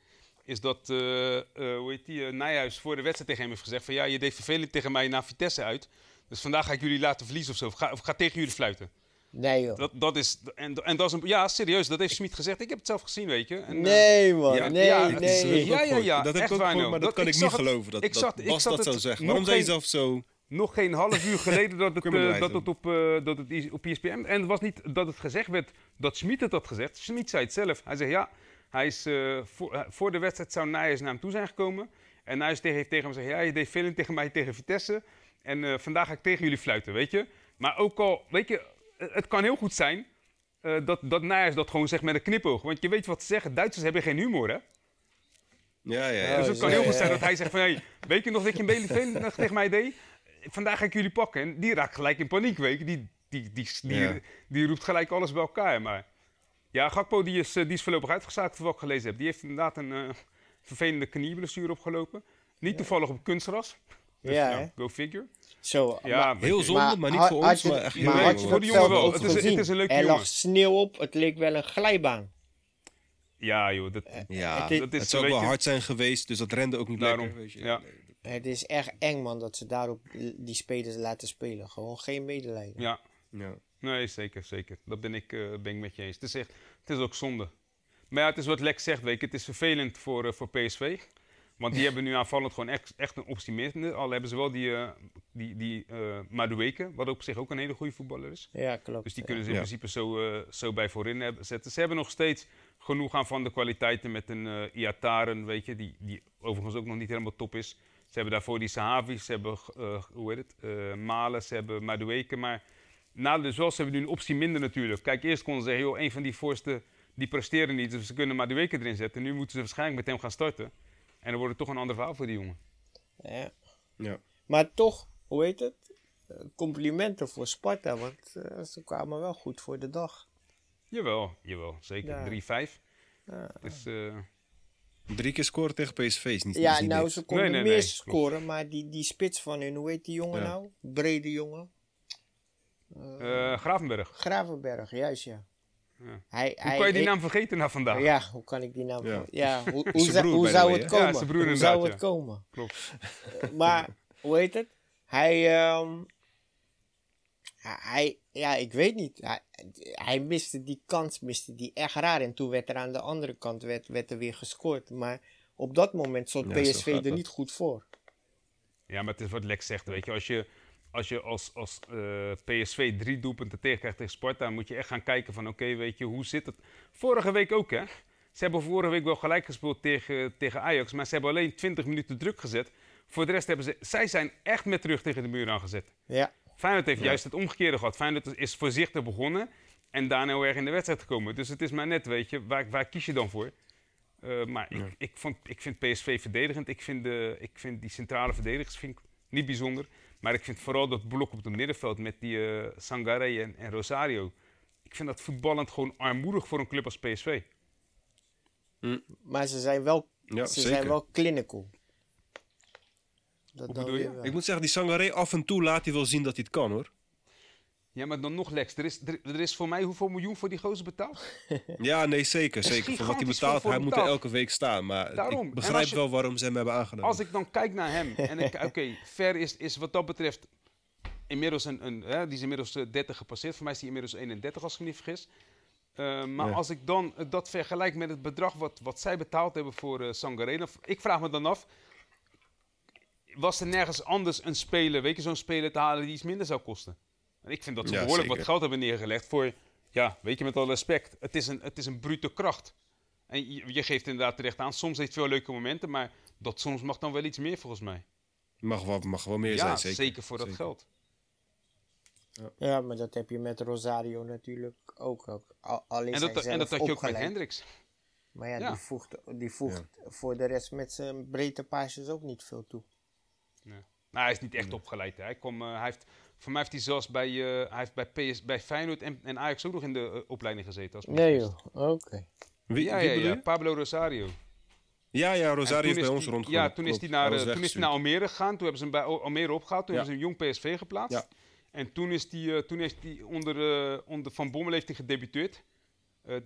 is dat, uh, uh, hoe heet die, uh, Nijhuis voor de wedstrijd tegen hem heeft gezegd van ja, je deed vervelend tegen mij naar Vitesse uit. Dus vandaag ga ik jullie laten verliezen ofzo. Of ga, of ga tegen jullie fluiten. Nee, joh. Dat, dat is, en, en dat is een, ja, serieus, dat heeft Schmidt gezegd. Ik heb het zelf gezien, weet je. En, nee, man. Ja, nee, ja, nee. nee. Ja, ja, ja. Dat heb ik ook gehoord, maar dat, dat kan ik, ik niet geloven. Dat, ik zat, dat Bas dat zou zeggen. Waarom zijn ze zelf zo... Nog geen half uur geleden dat het, uh, dat het op, uh, dat het op E S P N... En het was niet dat het gezegd werd dat Schmidt het had gezegd. Schmidt zei het zelf. Hij zegt, ja, hij is, uh, voor, uh, voor de wedstrijd zou Nijers naar hem toe zijn gekomen. En Nijers heeft tegen hem gezegd, ja, je deed veel tegen mij tegen Vitesse. En uh, vandaag ga ik tegen jullie fluiten, weet je. Maar ook al, weet je... Het kan heel goed zijn uh, dat, dat Nijers dat gewoon zegt met een knipoog. Want je weet wat ze zeggen, Duitsers hebben geen humor, hè? Ja, ja. ja. Dus het kan heel goed zijn dat hij zegt van... Hey, weet je nog dat je een beetje tegen mij deed? Vandaag ga ik jullie pakken. En die raakt gelijk in paniek, weet je. Die, die, die, die, ja. die, die roept gelijk alles bij elkaar. Maar ja, Gakpo die is, die is voorlopig uitgezaakt, wat ik gelezen heb. Die heeft inderdaad een uh, vervelende knieblessure opgelopen. Niet ja. toevallig op kunstgras. Dus, ja, nou, go figure. Zo, ja, maar, heel zonde, maar, maar niet voor ons. Het, maar echt maar had je voor de jongen wel. Het is, het is een leuke jongen. Er lag sneeuw op, het leek wel een glijbaan. Ja, joh. Dat, uh, ja, het, dat is, het zou ook wel hard zijn geweest, dus dat rende ook niet daarom. Lekker. Ja. Het is echt eng, man, dat ze daarop die spelers laten spelen. Gewoon geen medelijden. Ja, ja. Nee, zeker, zeker. Dat ben ik, uh, ben ik met je eens. Het is, echt, het is ook zonde. Maar ja, het is wat Lex zegt, weet je. Het is vervelend voor, uh, voor P S V. Want die hebben nu aanvallend gewoon echt, echt een optie minder. Al hebben ze wel die, uh, die, die uh, Madueke, wat op zich ook een hele goede voetballer is. Ja, klopt. Dus die kunnen ze in ja. principe zo, uh, zo bij voorin hebben, zetten. Ze hebben nog steeds genoeg aan van de kwaliteiten met een uh, Iataren, weet je, die, die overigens ook nog niet helemaal top is. Ze hebben daarvoor die Sahavi, ze hebben, uh, hoe heet het, uh, Malen, ze hebben Madueke. Maar na de zoals hebben nu een optie minder natuurlijk. Kijk, eerst konden ze zeggen, joh, een van die voorste, die presteren niet, dus ze kunnen Madueke erin zetten. Nu moeten ze waarschijnlijk met hem gaan starten. En dan wordt het toch een ander verhaal voor die jongen. Ja. ja. Maar toch, hoe heet het? Complimenten voor Sparta, want uh, ze kwamen wel goed voor de dag. Jawel, jawel. Zeker. drie vijf. Ja. Ja. Dus, uh... Drie keer scoren tegen P S V is niet Ja, is niet nou, niks. Ze konden nee, nee, meer nee, scoren, klopt. Maar die, die spits van hun, hoe heet die jongen ja. nou? Brede jongen. Uh, uh, Gravenberch. Gravenberch, juist ja. Ja. Hij, hoe hij, kan je die ik, naam vergeten na vandaag? Ja, hoe kan ik die naam ja. vergeten? Ja, hoe, hoe, broer, hoe zou het he? komen? Ja, broer, hoe zou het ja. komen? Klopt. Maar, hoe heet het? Hij, um, hij, ja, ik weet niet. Hij, hij miste die kans, miste die echt raar. En toen werd er aan de andere kant werd, werd er weer gescoord. Maar op dat moment stond ja, P S V er dat. niet goed voor. Ja, maar het is wat Lex zegt, weet je. Als je... Als je als, als uh, P S V drie doelpunten tegenkrijgt tegen Sparta, moet je echt gaan kijken van oké, okay, weet je, hoe zit het? Vorige week ook, hè? Ze hebben vorige week wel gelijk gespeeld tegen, tegen Ajax, maar ze hebben alleen twintig minuten druk gezet. Voor de rest hebben ze... Zij zijn echt met terug tegen de muur aangezet. Ja. Feyenoord heeft ja. juist het omgekeerde gehad. Feyenoord is voorzichtig begonnen en daarna heel erg in de wedstrijd gekomen. Dus het is maar net, weet je, waar, waar kies je dan voor? Uh, maar ja. ik, ik, vond, ik vind P S V verdedigend. Ik vind, de, ik vind die centrale verdedigers vind ik niet bijzonder. Maar ik vind vooral dat blok op het middenveld met die uh, Sangaré en, en Rosario. Ik vind dat voetballend gewoon armoedig voor een club als P S V. Mm. Maar ze zijn wel, ja, ze zijn wel clinical. Dat Hoe bedoel je? Wel. Ik moet zeggen, die Sangaré af en toe laat hij wel zien dat hij het kan, hoor. Ja, maar dan nog Lex. Er is, er, er is voor mij hoeveel miljoen voor die gozer betaald? ja, nee, zeker. zeker. Voor wat hij betaalt, hij moet er elke week staan. Maar Daarom. ik begrijp je, wel waarom ze hem hebben aangenomen. Als ik dan kijk naar hem, en oké, okay, Fer is, is wat dat betreft inmiddels een, een hè, die is inmiddels uh, dertig gepasseerd. Voor mij is hij inmiddels eenendertig, als ik me niet vergis. Uh, maar ja. als ik dan uh, dat vergelijk met het bedrag wat, wat zij betaald hebben voor uh, Sangaré, ik vraag me dan af, was er nergens anders een speler, weet je, zo'n speler te halen die iets minder zou kosten? Ik vind dat ze behoorlijk ja, wat geld hebben neergelegd voor, ja, weet je, met alle respect, het is een, het is een brute kracht. En je, je geeft inderdaad terecht aan, soms heeft veel leuke momenten, maar dat soms mag dan wel iets meer volgens mij. Mag wel, mag wel meer ja, zijn, zeker. zeker voor zeker. dat geld. Ja. ja, maar dat heb je met Rosario natuurlijk ook. ook. Al, al is en dat, hij zelf en dat had je opgeleid. Ook met Hendricks. Maar ja, ja. die voegt, die voegt ja. voor de rest met zijn breedte paasjes ook niet veel toe. Ja. Nou, hij is niet echt ja. opgeleid. Hè. Hij, kom, uh, hij heeft... Voor mij heeft hij zelfs bij, uh, hij heeft bij, P S, bij Feyenoord en, en Ajax ook nog in de uh, opleiding gezeten. Als nee joh, oké. Okay. Wie, ja, wie ja, ja, Pablo Rosario. Ja, ja, Rosario is bij die, ons rondgegaan. Ja, toen is hij naar, uh, naar Almere gegaan. Toen hebben ze hem bij Almere opgehaald. Toen ja. hebben ze hem jong P S V geplaatst. Ja. En toen, is die, uh, toen heeft hij onder, uh, onder Van Bommel heeft hij gedebuteerd. Uh,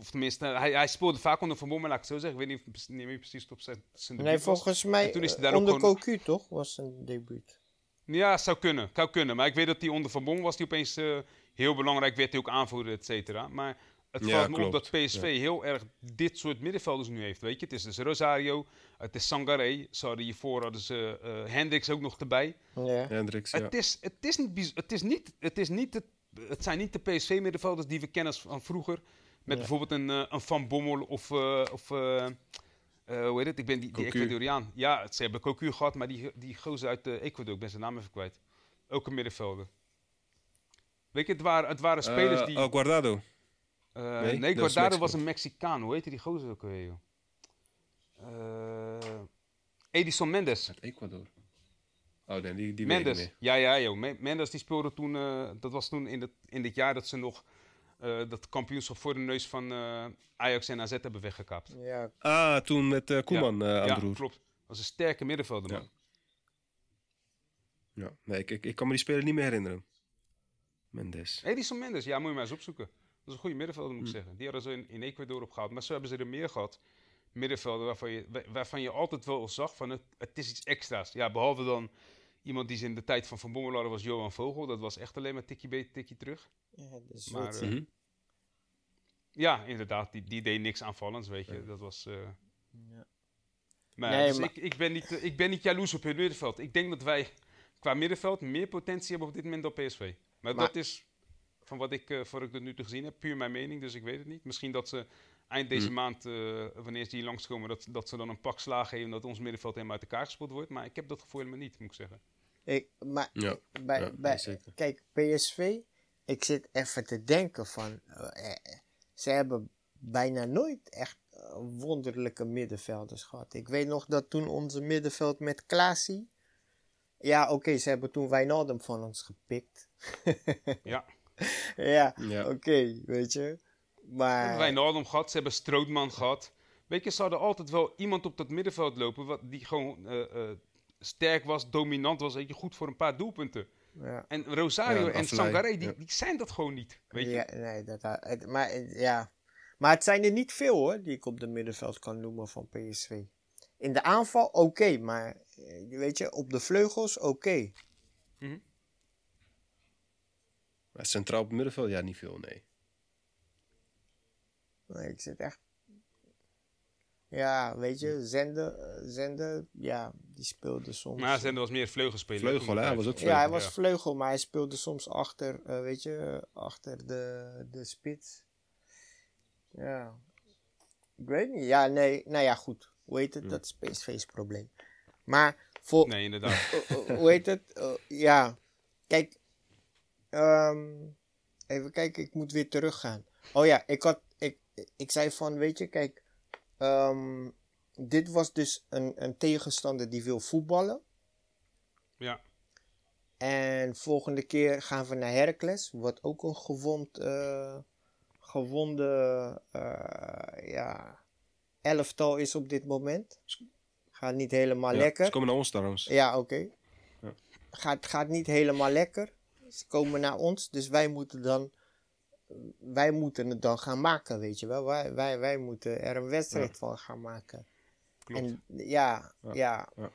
of tenminste, uh, hij, hij speelde vaak onder Van Bommel, laat ik het zo zeggen. Ik weet niet, niet meer precies op zijn, zijn debuut. Nee, volgens was. mij uh, onder Cocu toch was zijn debuut. Ja, zou kunnen, zou kunnen. Maar ik weet dat hij onder Van Bommel was, die opeens uh, heel belangrijk werd, hij ook aanvoerder, et cetera. Maar het valt ja, me klopt. op dat P S V ja. heel erg dit soort middenvelders nu heeft, weet je. Het is dus Rosario, het is Sangaré, sorry, hiervoor hadden ze uh, Hendricks ook nog erbij. Ja. Hendricks, ja. Het is, het is niet, het is niet, het is niet, het, het zijn niet de P S V-middenvelders die we kennen van vroeger, met ja. bijvoorbeeld een, uh, een Van Bommel of... Uh, of uh, Uh, hoe heet het? Ik ben die, die Ecuadoriaan. Ja, ze hebben Cocu gehad, maar die, die gozer uit uh, Ecuador, ik ben zijn naam even kwijt. Ook een middenvelder. Weet je, het waren, het waren spelers uh, die... Uh, Guardado. Uh, nee, nee Guardado was een Mexicaan. Hoe heette die gozer ook weer, joh? Uh, Edison Méndez. Uit Ecuador. Oh, nee, die, die Méndez. Mee. Ja, ja, joh. Méndez die speelde toen... Uh, dat was toen in het, in het jaar dat ze nog... Uh, dat kampioenschap voor de neus van uh, Ajax en A Z hebben weggekaapt. Ja. Ah, toen met uh, Koeman ja. uh, aan ja, de roer. Ja, klopt. Dat was een sterke middenvelder, man. Ja, ja. Nee, ik, ik, ik kan me die speler niet meer herinneren. Méndez. Edison Méndez, ja, moet je maar eens opzoeken. Dat is een goede middenvelder, moet ik hm. zeggen. Die hadden ze in, in Ecuador opgehaald. Maar zo hebben ze er meer gehad. Middenvelden waarvan je, waarvan je altijd wel zag van het, het is iets extra's. Ja, behalve dan... Iemand die ze in de tijd van Van Bommel hadden was Johan Vogel. Dat was echt alleen maar tikkie beter, tikkie terug. Ja, dus maar, uh, ja inderdaad. Die, die deed niks aanvallends, weet je. Ja. Dat was... Uh... Ja. Maar, nee, dus maar... Ik, ik, ben niet, ik ben niet jaloers op het middenveld. Ik denk dat wij qua middenveld meer potentie hebben op dit moment dan P S V. Maar, maar... dat is, van wat ik uh, voor ik tot nu toe gezien heb, puur mijn mening. Dus ik weet het niet. Misschien dat ze eind deze hm. maand, uh, wanneer ze hier langskomen, dat, dat ze dan een pak slaag geven dat ons middenveld helemaal uit elkaar gespeeld wordt. Maar ik heb dat gevoel helemaal niet, moet ik zeggen. Ik, maar ja, bij, ja, bij, nee, kijk, P S V, ik zit even te denken van, uh, eh, ze hebben bijna nooit echt uh, wonderlijke middenvelders gehad. Ik weet nog dat toen onze middenveld met Klaasie, ja oké, okay, ze hebben toen Wijnaldum van ons gepikt. ja. ja, ja. oké, okay, weet je. Maar... Ze hebben Wijnaldum gehad, ze hebben Strootman gehad. Weet je, ze hadden altijd wel iemand op dat middenveld lopen wat, die gewoon... Uh, uh, sterk was, dominant was, weet je, goed voor een paar doelpunten. Ja. En Rosario ja, en Sangaré, die, ja. die zijn dat gewoon niet. Weet je? Ja, nee, dat, het, maar, ja. maar het zijn er niet veel hoor, die ik op de middenveld kan noemen van P S V. In de aanval oké, okay, maar weet je, op de vleugels oké. Okay. Mm-hmm. Maar centraal op het middenveld, ja, niet veel, nee. Nee, ik zit echt... Ja, weet je, Zende, Zende ja, die speelde soms... Maar Zende was meer vleugelspeler. Vleugel, hè? Hij was ook vleugel. Ja, hij was ja. vleugel, maar hij speelde soms achter, uh, weet je, achter de, de spits. Ja. Ik weet niet. Ja, nee, nou ja, goed. Hoe heet het? Ja. Dat is P S V's probleem. Maar voor... Nee, inderdaad. uh, hoe heet het? Uh, ja. Kijk. Um, even kijken, ik moet weer teruggaan. Oh ja, ik had... Ik, ik zei van, weet je, kijk... Um, dit was dus een, een tegenstander die wil voetballen. Ja. En volgende keer gaan we naar Heracles, wat ook een gewond, uh, gewonde uh, ja, elftal is op dit moment. Gaat niet helemaal ja, lekker. Ze komen naar ons trouwens. Ja, oké. Okay. Ja. Gaat, gaat niet helemaal lekker. Ze komen naar ons, dus wij moeten dan... Wij moeten het dan gaan maken, weet je wel. Wij, wij, wij moeten er een wedstrijd ja. van gaan maken. Klopt. En ja, ja, ja. ja.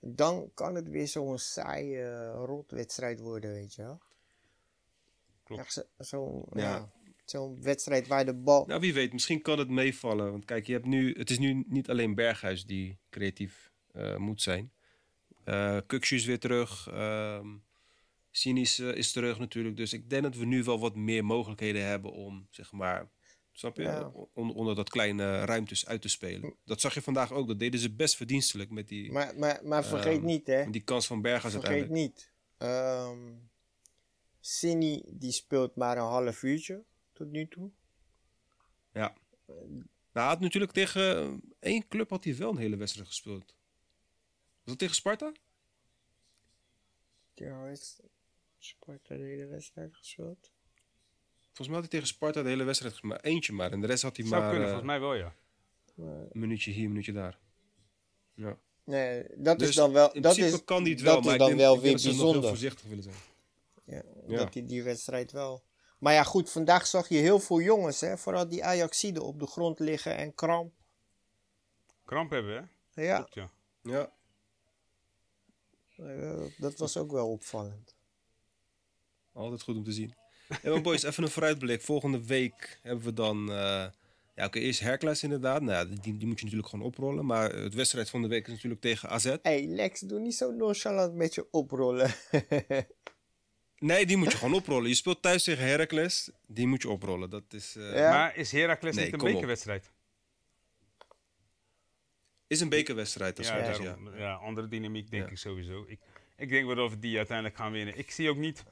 Dan kan het weer zo'n saaie uh, rotwedstrijd worden, weet je wel. Klopt. Echt zo, zo'n, ja. Ja, zo'n wedstrijd waar de bal... Nou, wie weet, misschien kan het meevallen. Want kijk, je hebt nu, het is nu niet alleen Berghuis die creatief uh, moet zijn. Uh, Kukshu is weer terug... Uh, Cynisch uh, is terug natuurlijk. Dus ik denk dat we nu wel wat meer mogelijkheden hebben om, zeg maar, snap je, ja. on- onder dat kleine ruimtes uit te spelen. Dat zag je vandaag ook. Dat deden ze best verdienstelijk met die... Maar, maar, maar vergeet um, niet, hè. Die kans van Berghuis uiteindelijk. Vergeet niet. Um, Cini, die speelt maar een half uurtje tot nu toe. Ja. Nou, hij had natuurlijk tegen één club had hij wel een hele wedstrijd gespeeld. Was dat tegen Sparta? Ja, hij is... Sparta de hele wedstrijd gespeeld. Volgens mij had hij tegen Sparta de hele wedstrijd gespeeld. Eentje maar. En de rest had hij Zou maar... Zou kunnen, uh, volgens mij wel, ja. Maar... Een minuutje hier, een minuutje daar. Ja. Nee, dat dus is dan wel... In dat principe is, kan hij het wel, maar ik denk, wel ik denk dat ze nog heel voorzichtig willen zijn. Ja, ja. Dat hij die wedstrijd wel... Maar ja, goed, vandaag zag je heel veel jongens, hè. Vooral die Ajaxiden op de grond liggen en kramp. Kramp hebben, hè? Ja. Klopt, ja. Ja. Uh, dat was ook wel opvallend. Altijd goed om te zien. Hey, maar boys, even een vooruitblik. Volgende week hebben we dan... Uh, ja, oké, okay, eerst Hercules inderdaad. Nou, die, die moet je natuurlijk gewoon oprollen. Maar het wedstrijd van de week is natuurlijk tegen A Z. Hé, hey Lex, doe niet zo nonchalant met je oprollen. Nee, die moet je gewoon oprollen. Je speelt thuis tegen Heracles. Die moet je oprollen. Dat is, uh... ja. Maar is Heracles nee, niet een bekerwedstrijd? Is een bekerwedstrijd. Ja, daarom, ja. ja, andere dynamiek denk ja. ik sowieso. Ik, ik denk wel of die uiteindelijk gaan winnen. Ik zie ook niet...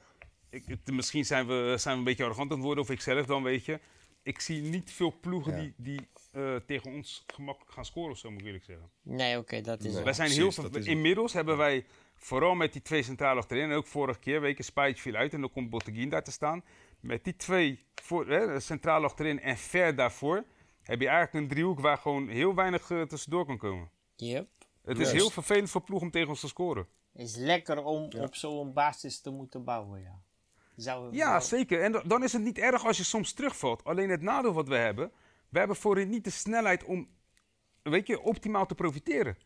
Ik, het, misschien zijn we, zijn we een beetje arrogant aan het worden, of ik zelf dan, weet je. Ik zie niet veel ploegen ja. die, die uh, tegen ons gemakkelijk gaan scoren, of zo moet ik eerlijk zeggen. Nee, oké, okay, dat is nee. Wij zijn Precies, heel veel... Inmiddels hebben ja. wij, vooral met die twee centrale achterin, en ook vorige keer, weken Spijtje viel uit en dan komt Botteguin daar te staan. Met die twee voor, hè, centrale achterin en Fer daarvoor... heb je eigenlijk een driehoek waar gewoon heel weinig uh, tussendoor kan komen. Yep. Het Just. is heel vervelend voor ploeg om tegen ons te scoren. Is lekker om ja. op zo'n basis te moeten bouwen, ja. Zou ja, wel... zeker. En dan is het niet erg als je soms terugvalt. Alleen het nadeel wat we hebben... We hebben voorin niet de snelheid om, weet je, optimaal te profiteren.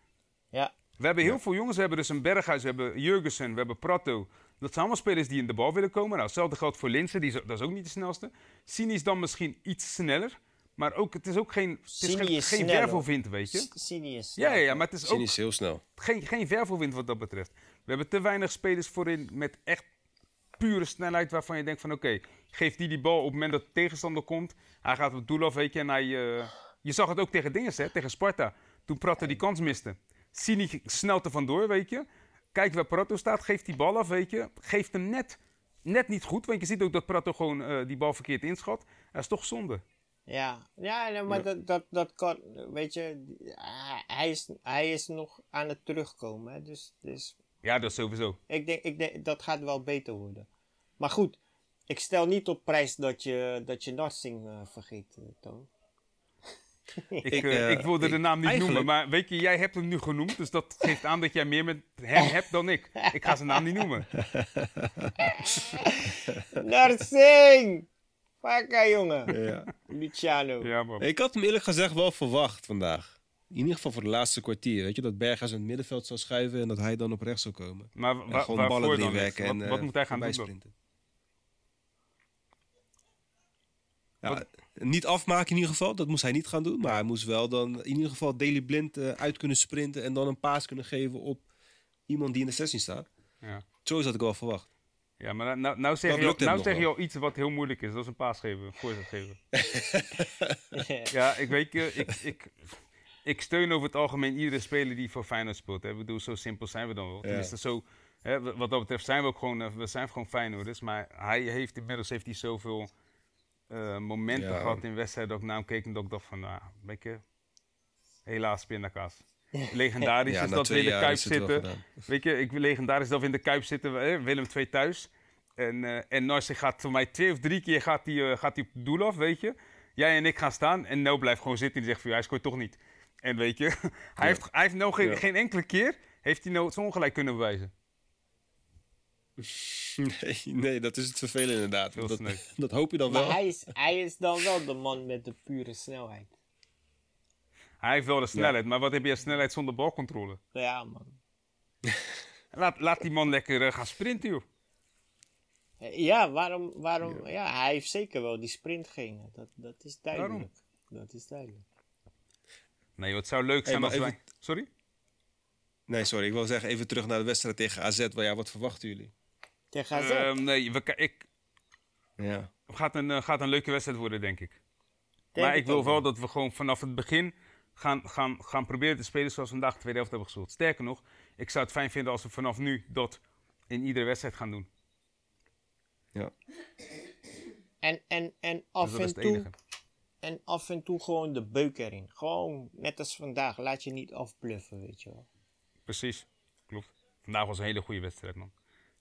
Ja. We hebben heel ja. veel jongens. We hebben dus een Berghuis, we hebben Jurgensen, we hebben Pratto. Dat zijn allemaal spelers die in de bal willen komen. Nou, hetzelfde geldt voor Linsen, die is, dat is ook niet de snelste. Sini is dan misschien iets sneller... Maar ook, het is ook geen, het is geen, geen wervelwind, weet je. Sini is snel. Ja, ja, maar het is ook is heel snel. Geen, geen wervelwind wat dat betreft. We hebben te weinig spelers voorin met echt pure snelheid waarvan je denkt van oké, okay, geef die die bal op het moment dat de tegenstander komt. Hij gaat op het doel af, weet je. En hij, uh, je zag het ook tegen Dinges, hè, tegen Sparta. Toen Pratto die kans miste. Sini snelt er vandoor, weet je. Kijk waar Pratto staat, geeft die bal af, weet je. Geeft hem net, net niet goed, want je ziet ook dat Pratto gewoon uh, die bal verkeerd inschat. Dat is toch zonde. Ja, ja nee, maar ja. Dat, dat, dat kan, weet je, hij is, hij is nog aan het terugkomen, hè, dus, dus... Ja, dat sowieso. Ik denk, ik denk, dat gaat wel beter worden. Maar goed, ik stel niet op prijs dat je, dat je Narsing uh, vergeet, Toon. Ik, uh, ik wilde ik, de naam niet eigenlijk... noemen, maar weet je, jij hebt hem nu genoemd. Dus dat geeft aan dat jij meer met hem hebt dan ik. Ik ga zijn naam niet noemen. Narsing! Pakka, jongen. Ja. Luciano. Ja, ik had hem eerlijk gezegd wel verwacht vandaag. In ieder geval voor de laatste kwartier. Weet je, dat Berghuis in het middenveld zou schuiven en dat hij dan op rechts zou komen. Maar wa- en gewoon ballen erin werken en wat, wat uh, moet hij gaan doen? Ja, niet afmaken in ieder geval, dat moest hij niet gaan doen. Maar hij moest wel dan in ieder geval Daily Blind uh, uit kunnen sprinten en dan een paas kunnen geven op iemand die in de zestien staat. Ja. Zo had ik wel verwacht. Ja, maar nou, nou zeg, je, nou zeg je al iets wat heel moeilijk is. Dat is een paas geven, een voorzet geven. Ja, ik weet je, ik, ik, ik steun over het algemeen iedere speler die voor Feyenoord speelt. Hè. Ik bedoel, zo simpel zijn we dan wel. Ja. Tenminste, zo, hè, wat dat betreft zijn we ook gewoon, we zijn gewoon Feyenoorders. Maar hij heeft inmiddels heeft hij zoveel uh, momenten ja. gehad in wedstrijden dat ik naar hem keek en dat ik dacht van, nou, een je, helaas pindakaas. Legendarisch ja, is dat we in de Kuip zitten. Weet je, ik, legendarisch dat we in de Kuip zitten. Hè? Willem twee thuis. En, uh, en Narsen gaat voor mij twee of drie keer gaat die, uh, gaat die op het doel af, weet je. Jij en ik gaan staan. En Nel blijft gewoon zitten. En die zegt van, hij scoort toch niet. En weet je, hij ja. heeft, hij heeft nou geen, ja. geen enkele keer heeft hij nou het ongelijk kunnen bewijzen. Nee, nee, dat is het vervelend inderdaad. Dat, dat hoop je dan maar wel. Maar hij is, hij is dan wel de man met de pure snelheid. Hij heeft wel de snelheid, ja. maar wat heb je snelheid zonder balcontrole? Ja, man. laat, laat die man lekker uh, gaan sprinten, joh. Ja, waarom... waarom ja. ja, hij heeft zeker wel die sprintgenen. Dat, dat is duidelijk. Waarom? Dat is duidelijk. Nee, het zou leuk zijn hey, als even... wij... Sorry? Nee, sorry. Ik wil zeggen, even terug naar de wedstrijd tegen A Z. Wel, ja, wat verwachten jullie? Tegen A Z? Uh, nee, we, ik... Ja. Gaat een, uh, gaat een leuke wedstrijd worden, denk ik. Denk maar ik wil wel dat we gewoon vanaf het begin... Gaan, gaan, gaan proberen te spelen zoals we vandaag de tweede helft hebben gespeeld. Sterker nog, ik zou het fijn vinden als we vanaf nu dat in iedere wedstrijd gaan doen. Ja. En, en, en, af, en, toe, en af en toe gewoon de beuk erin. Gewoon net als vandaag. Laat je niet afbluffen, weet je wel. Precies, klopt. Vandaag was een hele goede wedstrijd, man.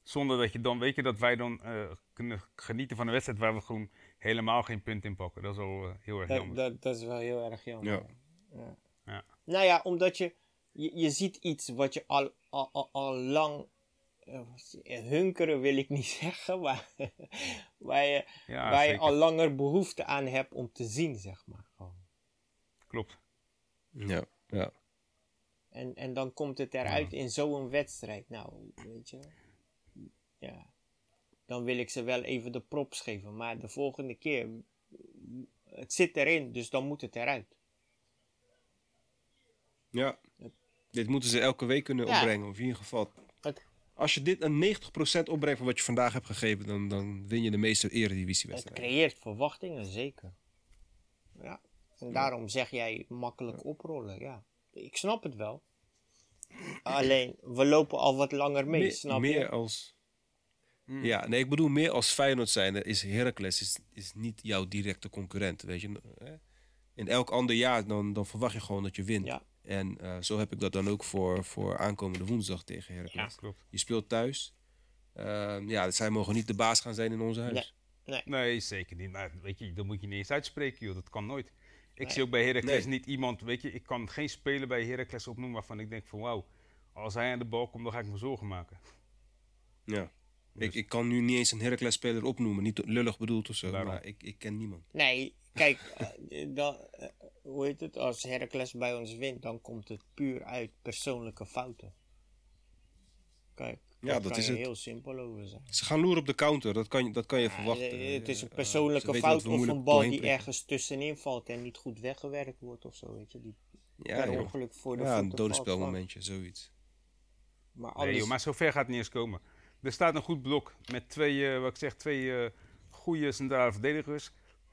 Zonder dat je dan, weet je, dat wij dan uh, kunnen genieten van een wedstrijd waar we gewoon helemaal geen punt in pakken. Dat is wel uh, heel erg dat, jammer. Dat, dat is wel heel erg jammer. Ja. Ja. Ja. Nou ja, omdat je, je, je ziet iets wat je al, al, al, al lang, uh, hunkeren wil ik niet zeggen, maar waar, je, ja, waar je al langer behoefte aan hebt om te zien, zeg maar. Gewoon. Klopt. Ja. ja. En, en dan komt het eruit ja. in zo'n wedstrijd. Nou, weet je, ja. Dan wil ik ze wel even de props geven, maar de volgende keer, het zit erin, dus dan moet het eruit. Ja, dit moeten ze elke week kunnen ja. opbrengen. Of in ieder geval. Als je dit een negentig procent opbrengt van wat je vandaag hebt gegeven, dan, dan win je de meeste eredivisiewedstrijden. Het creëert verwachtingen, zeker. Ja, en ja. daarom zeg jij makkelijk ja. oprollen. Ja, ik snap het wel. Alleen, we lopen al wat langer mee, Me- snap meer je? Meer als... Mm. Ja, nee, ik bedoel meer als Feyenoord zijn. Is Heracles is, is niet jouw directe concurrent, weet je. In elk ander jaar, dan, dan verwacht je gewoon dat je wint. Ja. En uh, zo heb ik dat dan ook voor, voor aankomende woensdag tegen Heracles. Ja, klopt. Je speelt thuis. Uh, ja, dus zij mogen niet de baas gaan zijn in ons huis. Nee, nee. nee zeker niet. Maar weet je, dat moet je niet eens uitspreken, joh. Dat kan nooit. Ik nee. zie ook bij Heracles nee. niet iemand, weet je, ik kan geen speler bij Heracles opnoemen waarvan ik denk van wauw, als hij aan de bal komt, dan ga ik me zorgen maken. Ja. Dus. Ik, ik kan nu niet eens een Heracles speler opnoemen. Niet lullig bedoeld of zo, maar ik, ik ken niemand. Nee. Kijk, uh, dan, uh, hoe heet het? Als Heracles bij ons wint, dan komt het puur uit persoonlijke fouten. Kijk, ja, dat kan is je het. Heel simpel over zijn. Ze gaan loeren op de counter, dat kan, dat kan je ja, verwachten. Het is een persoonlijke uh, fout of een bal die ergens tussenin valt en niet goed weggewerkt wordt of zo, weet je. Die ja, per ongeluk voor de ja, voeten een dodenspelmomentje, zoiets. Maar, alles... nee, joh, maar zover gaat het niet eens komen. Er staat een goed blok met twee, uh, wat ik zeg, twee uh, goede centrale verdedigers.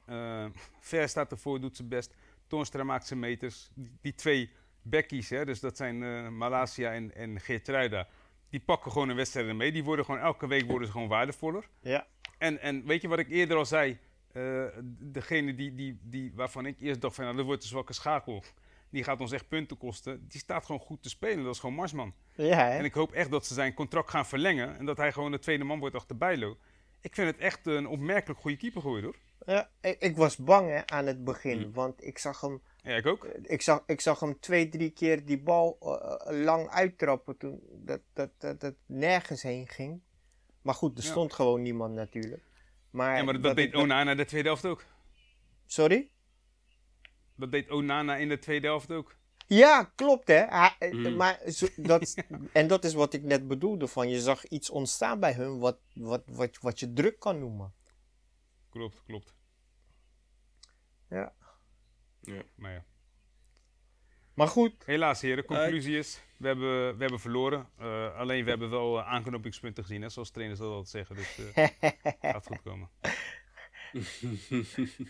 Uh, Fer staat ervoor, doet zijn best. Toornstra maakt zijn meters. Die, die twee bekkies, hè, dus dat zijn uh, Malaysia en, en Geertruida, die pakken gewoon een wedstrijd mee. Die worden gewoon elke week worden ze gewoon waardevoller. Ja. En, en weet je wat ik eerder al zei? Uh, degene die, die, die, waarvan ik eerst dacht van, nou, dat wordt een zwakke schakel. Die gaat ons echt punten kosten. Die staat gewoon goed te spelen. Dat is gewoon Marsman. Ja, en ik hoop echt dat ze zijn contract gaan verlengen en dat hij gewoon de tweede man wordt achter Bijlo. Ik vind het echt een opmerkelijk goede keeper geworden, hoor. Ja, ik, ik was bang hè, aan het begin, mm. want ik zag hem Ja, ik ook. Ik zag, ik zag hem twee, drie keer die bal uh, lang uittrappen toen dat, dat, dat, dat nergens heen ging. Maar goed, er stond ja. gewoon niemand natuurlijk. Maar ja, maar dat, dat deed Onana dat... de tweede helft ook. Sorry? Dat deed Onana in de tweede helft ook. Ja, klopt hè. Ha, mm. maar zo, dat, en dat is wat ik net bedoelde. Van, je zag iets ontstaan bij hun wat, wat, wat, wat je druk kan noemen. Klopt, klopt. Ja. Ja, maar ja. Maar goed. Helaas heren, de conclusie is, we hebben, we hebben verloren. Uh, alleen we hebben wel uh, aanknopingspunten gezien, hè, zoals trainers dat altijd zeggen. Dus uh, gaat goed komen.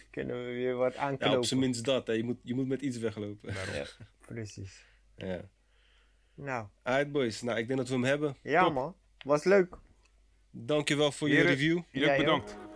Kunnen we weer wat aanknopen. Ja, op zijn minst dat. Hè. Je, moet, je moet met iets weglopen. Ja, precies. Ja. Nou. Alright boys, nou, ik denk dat we hem hebben. Ja. Top. Man, was leuk. Dankjewel voor heren, je review. Jullie bedankt. Ook.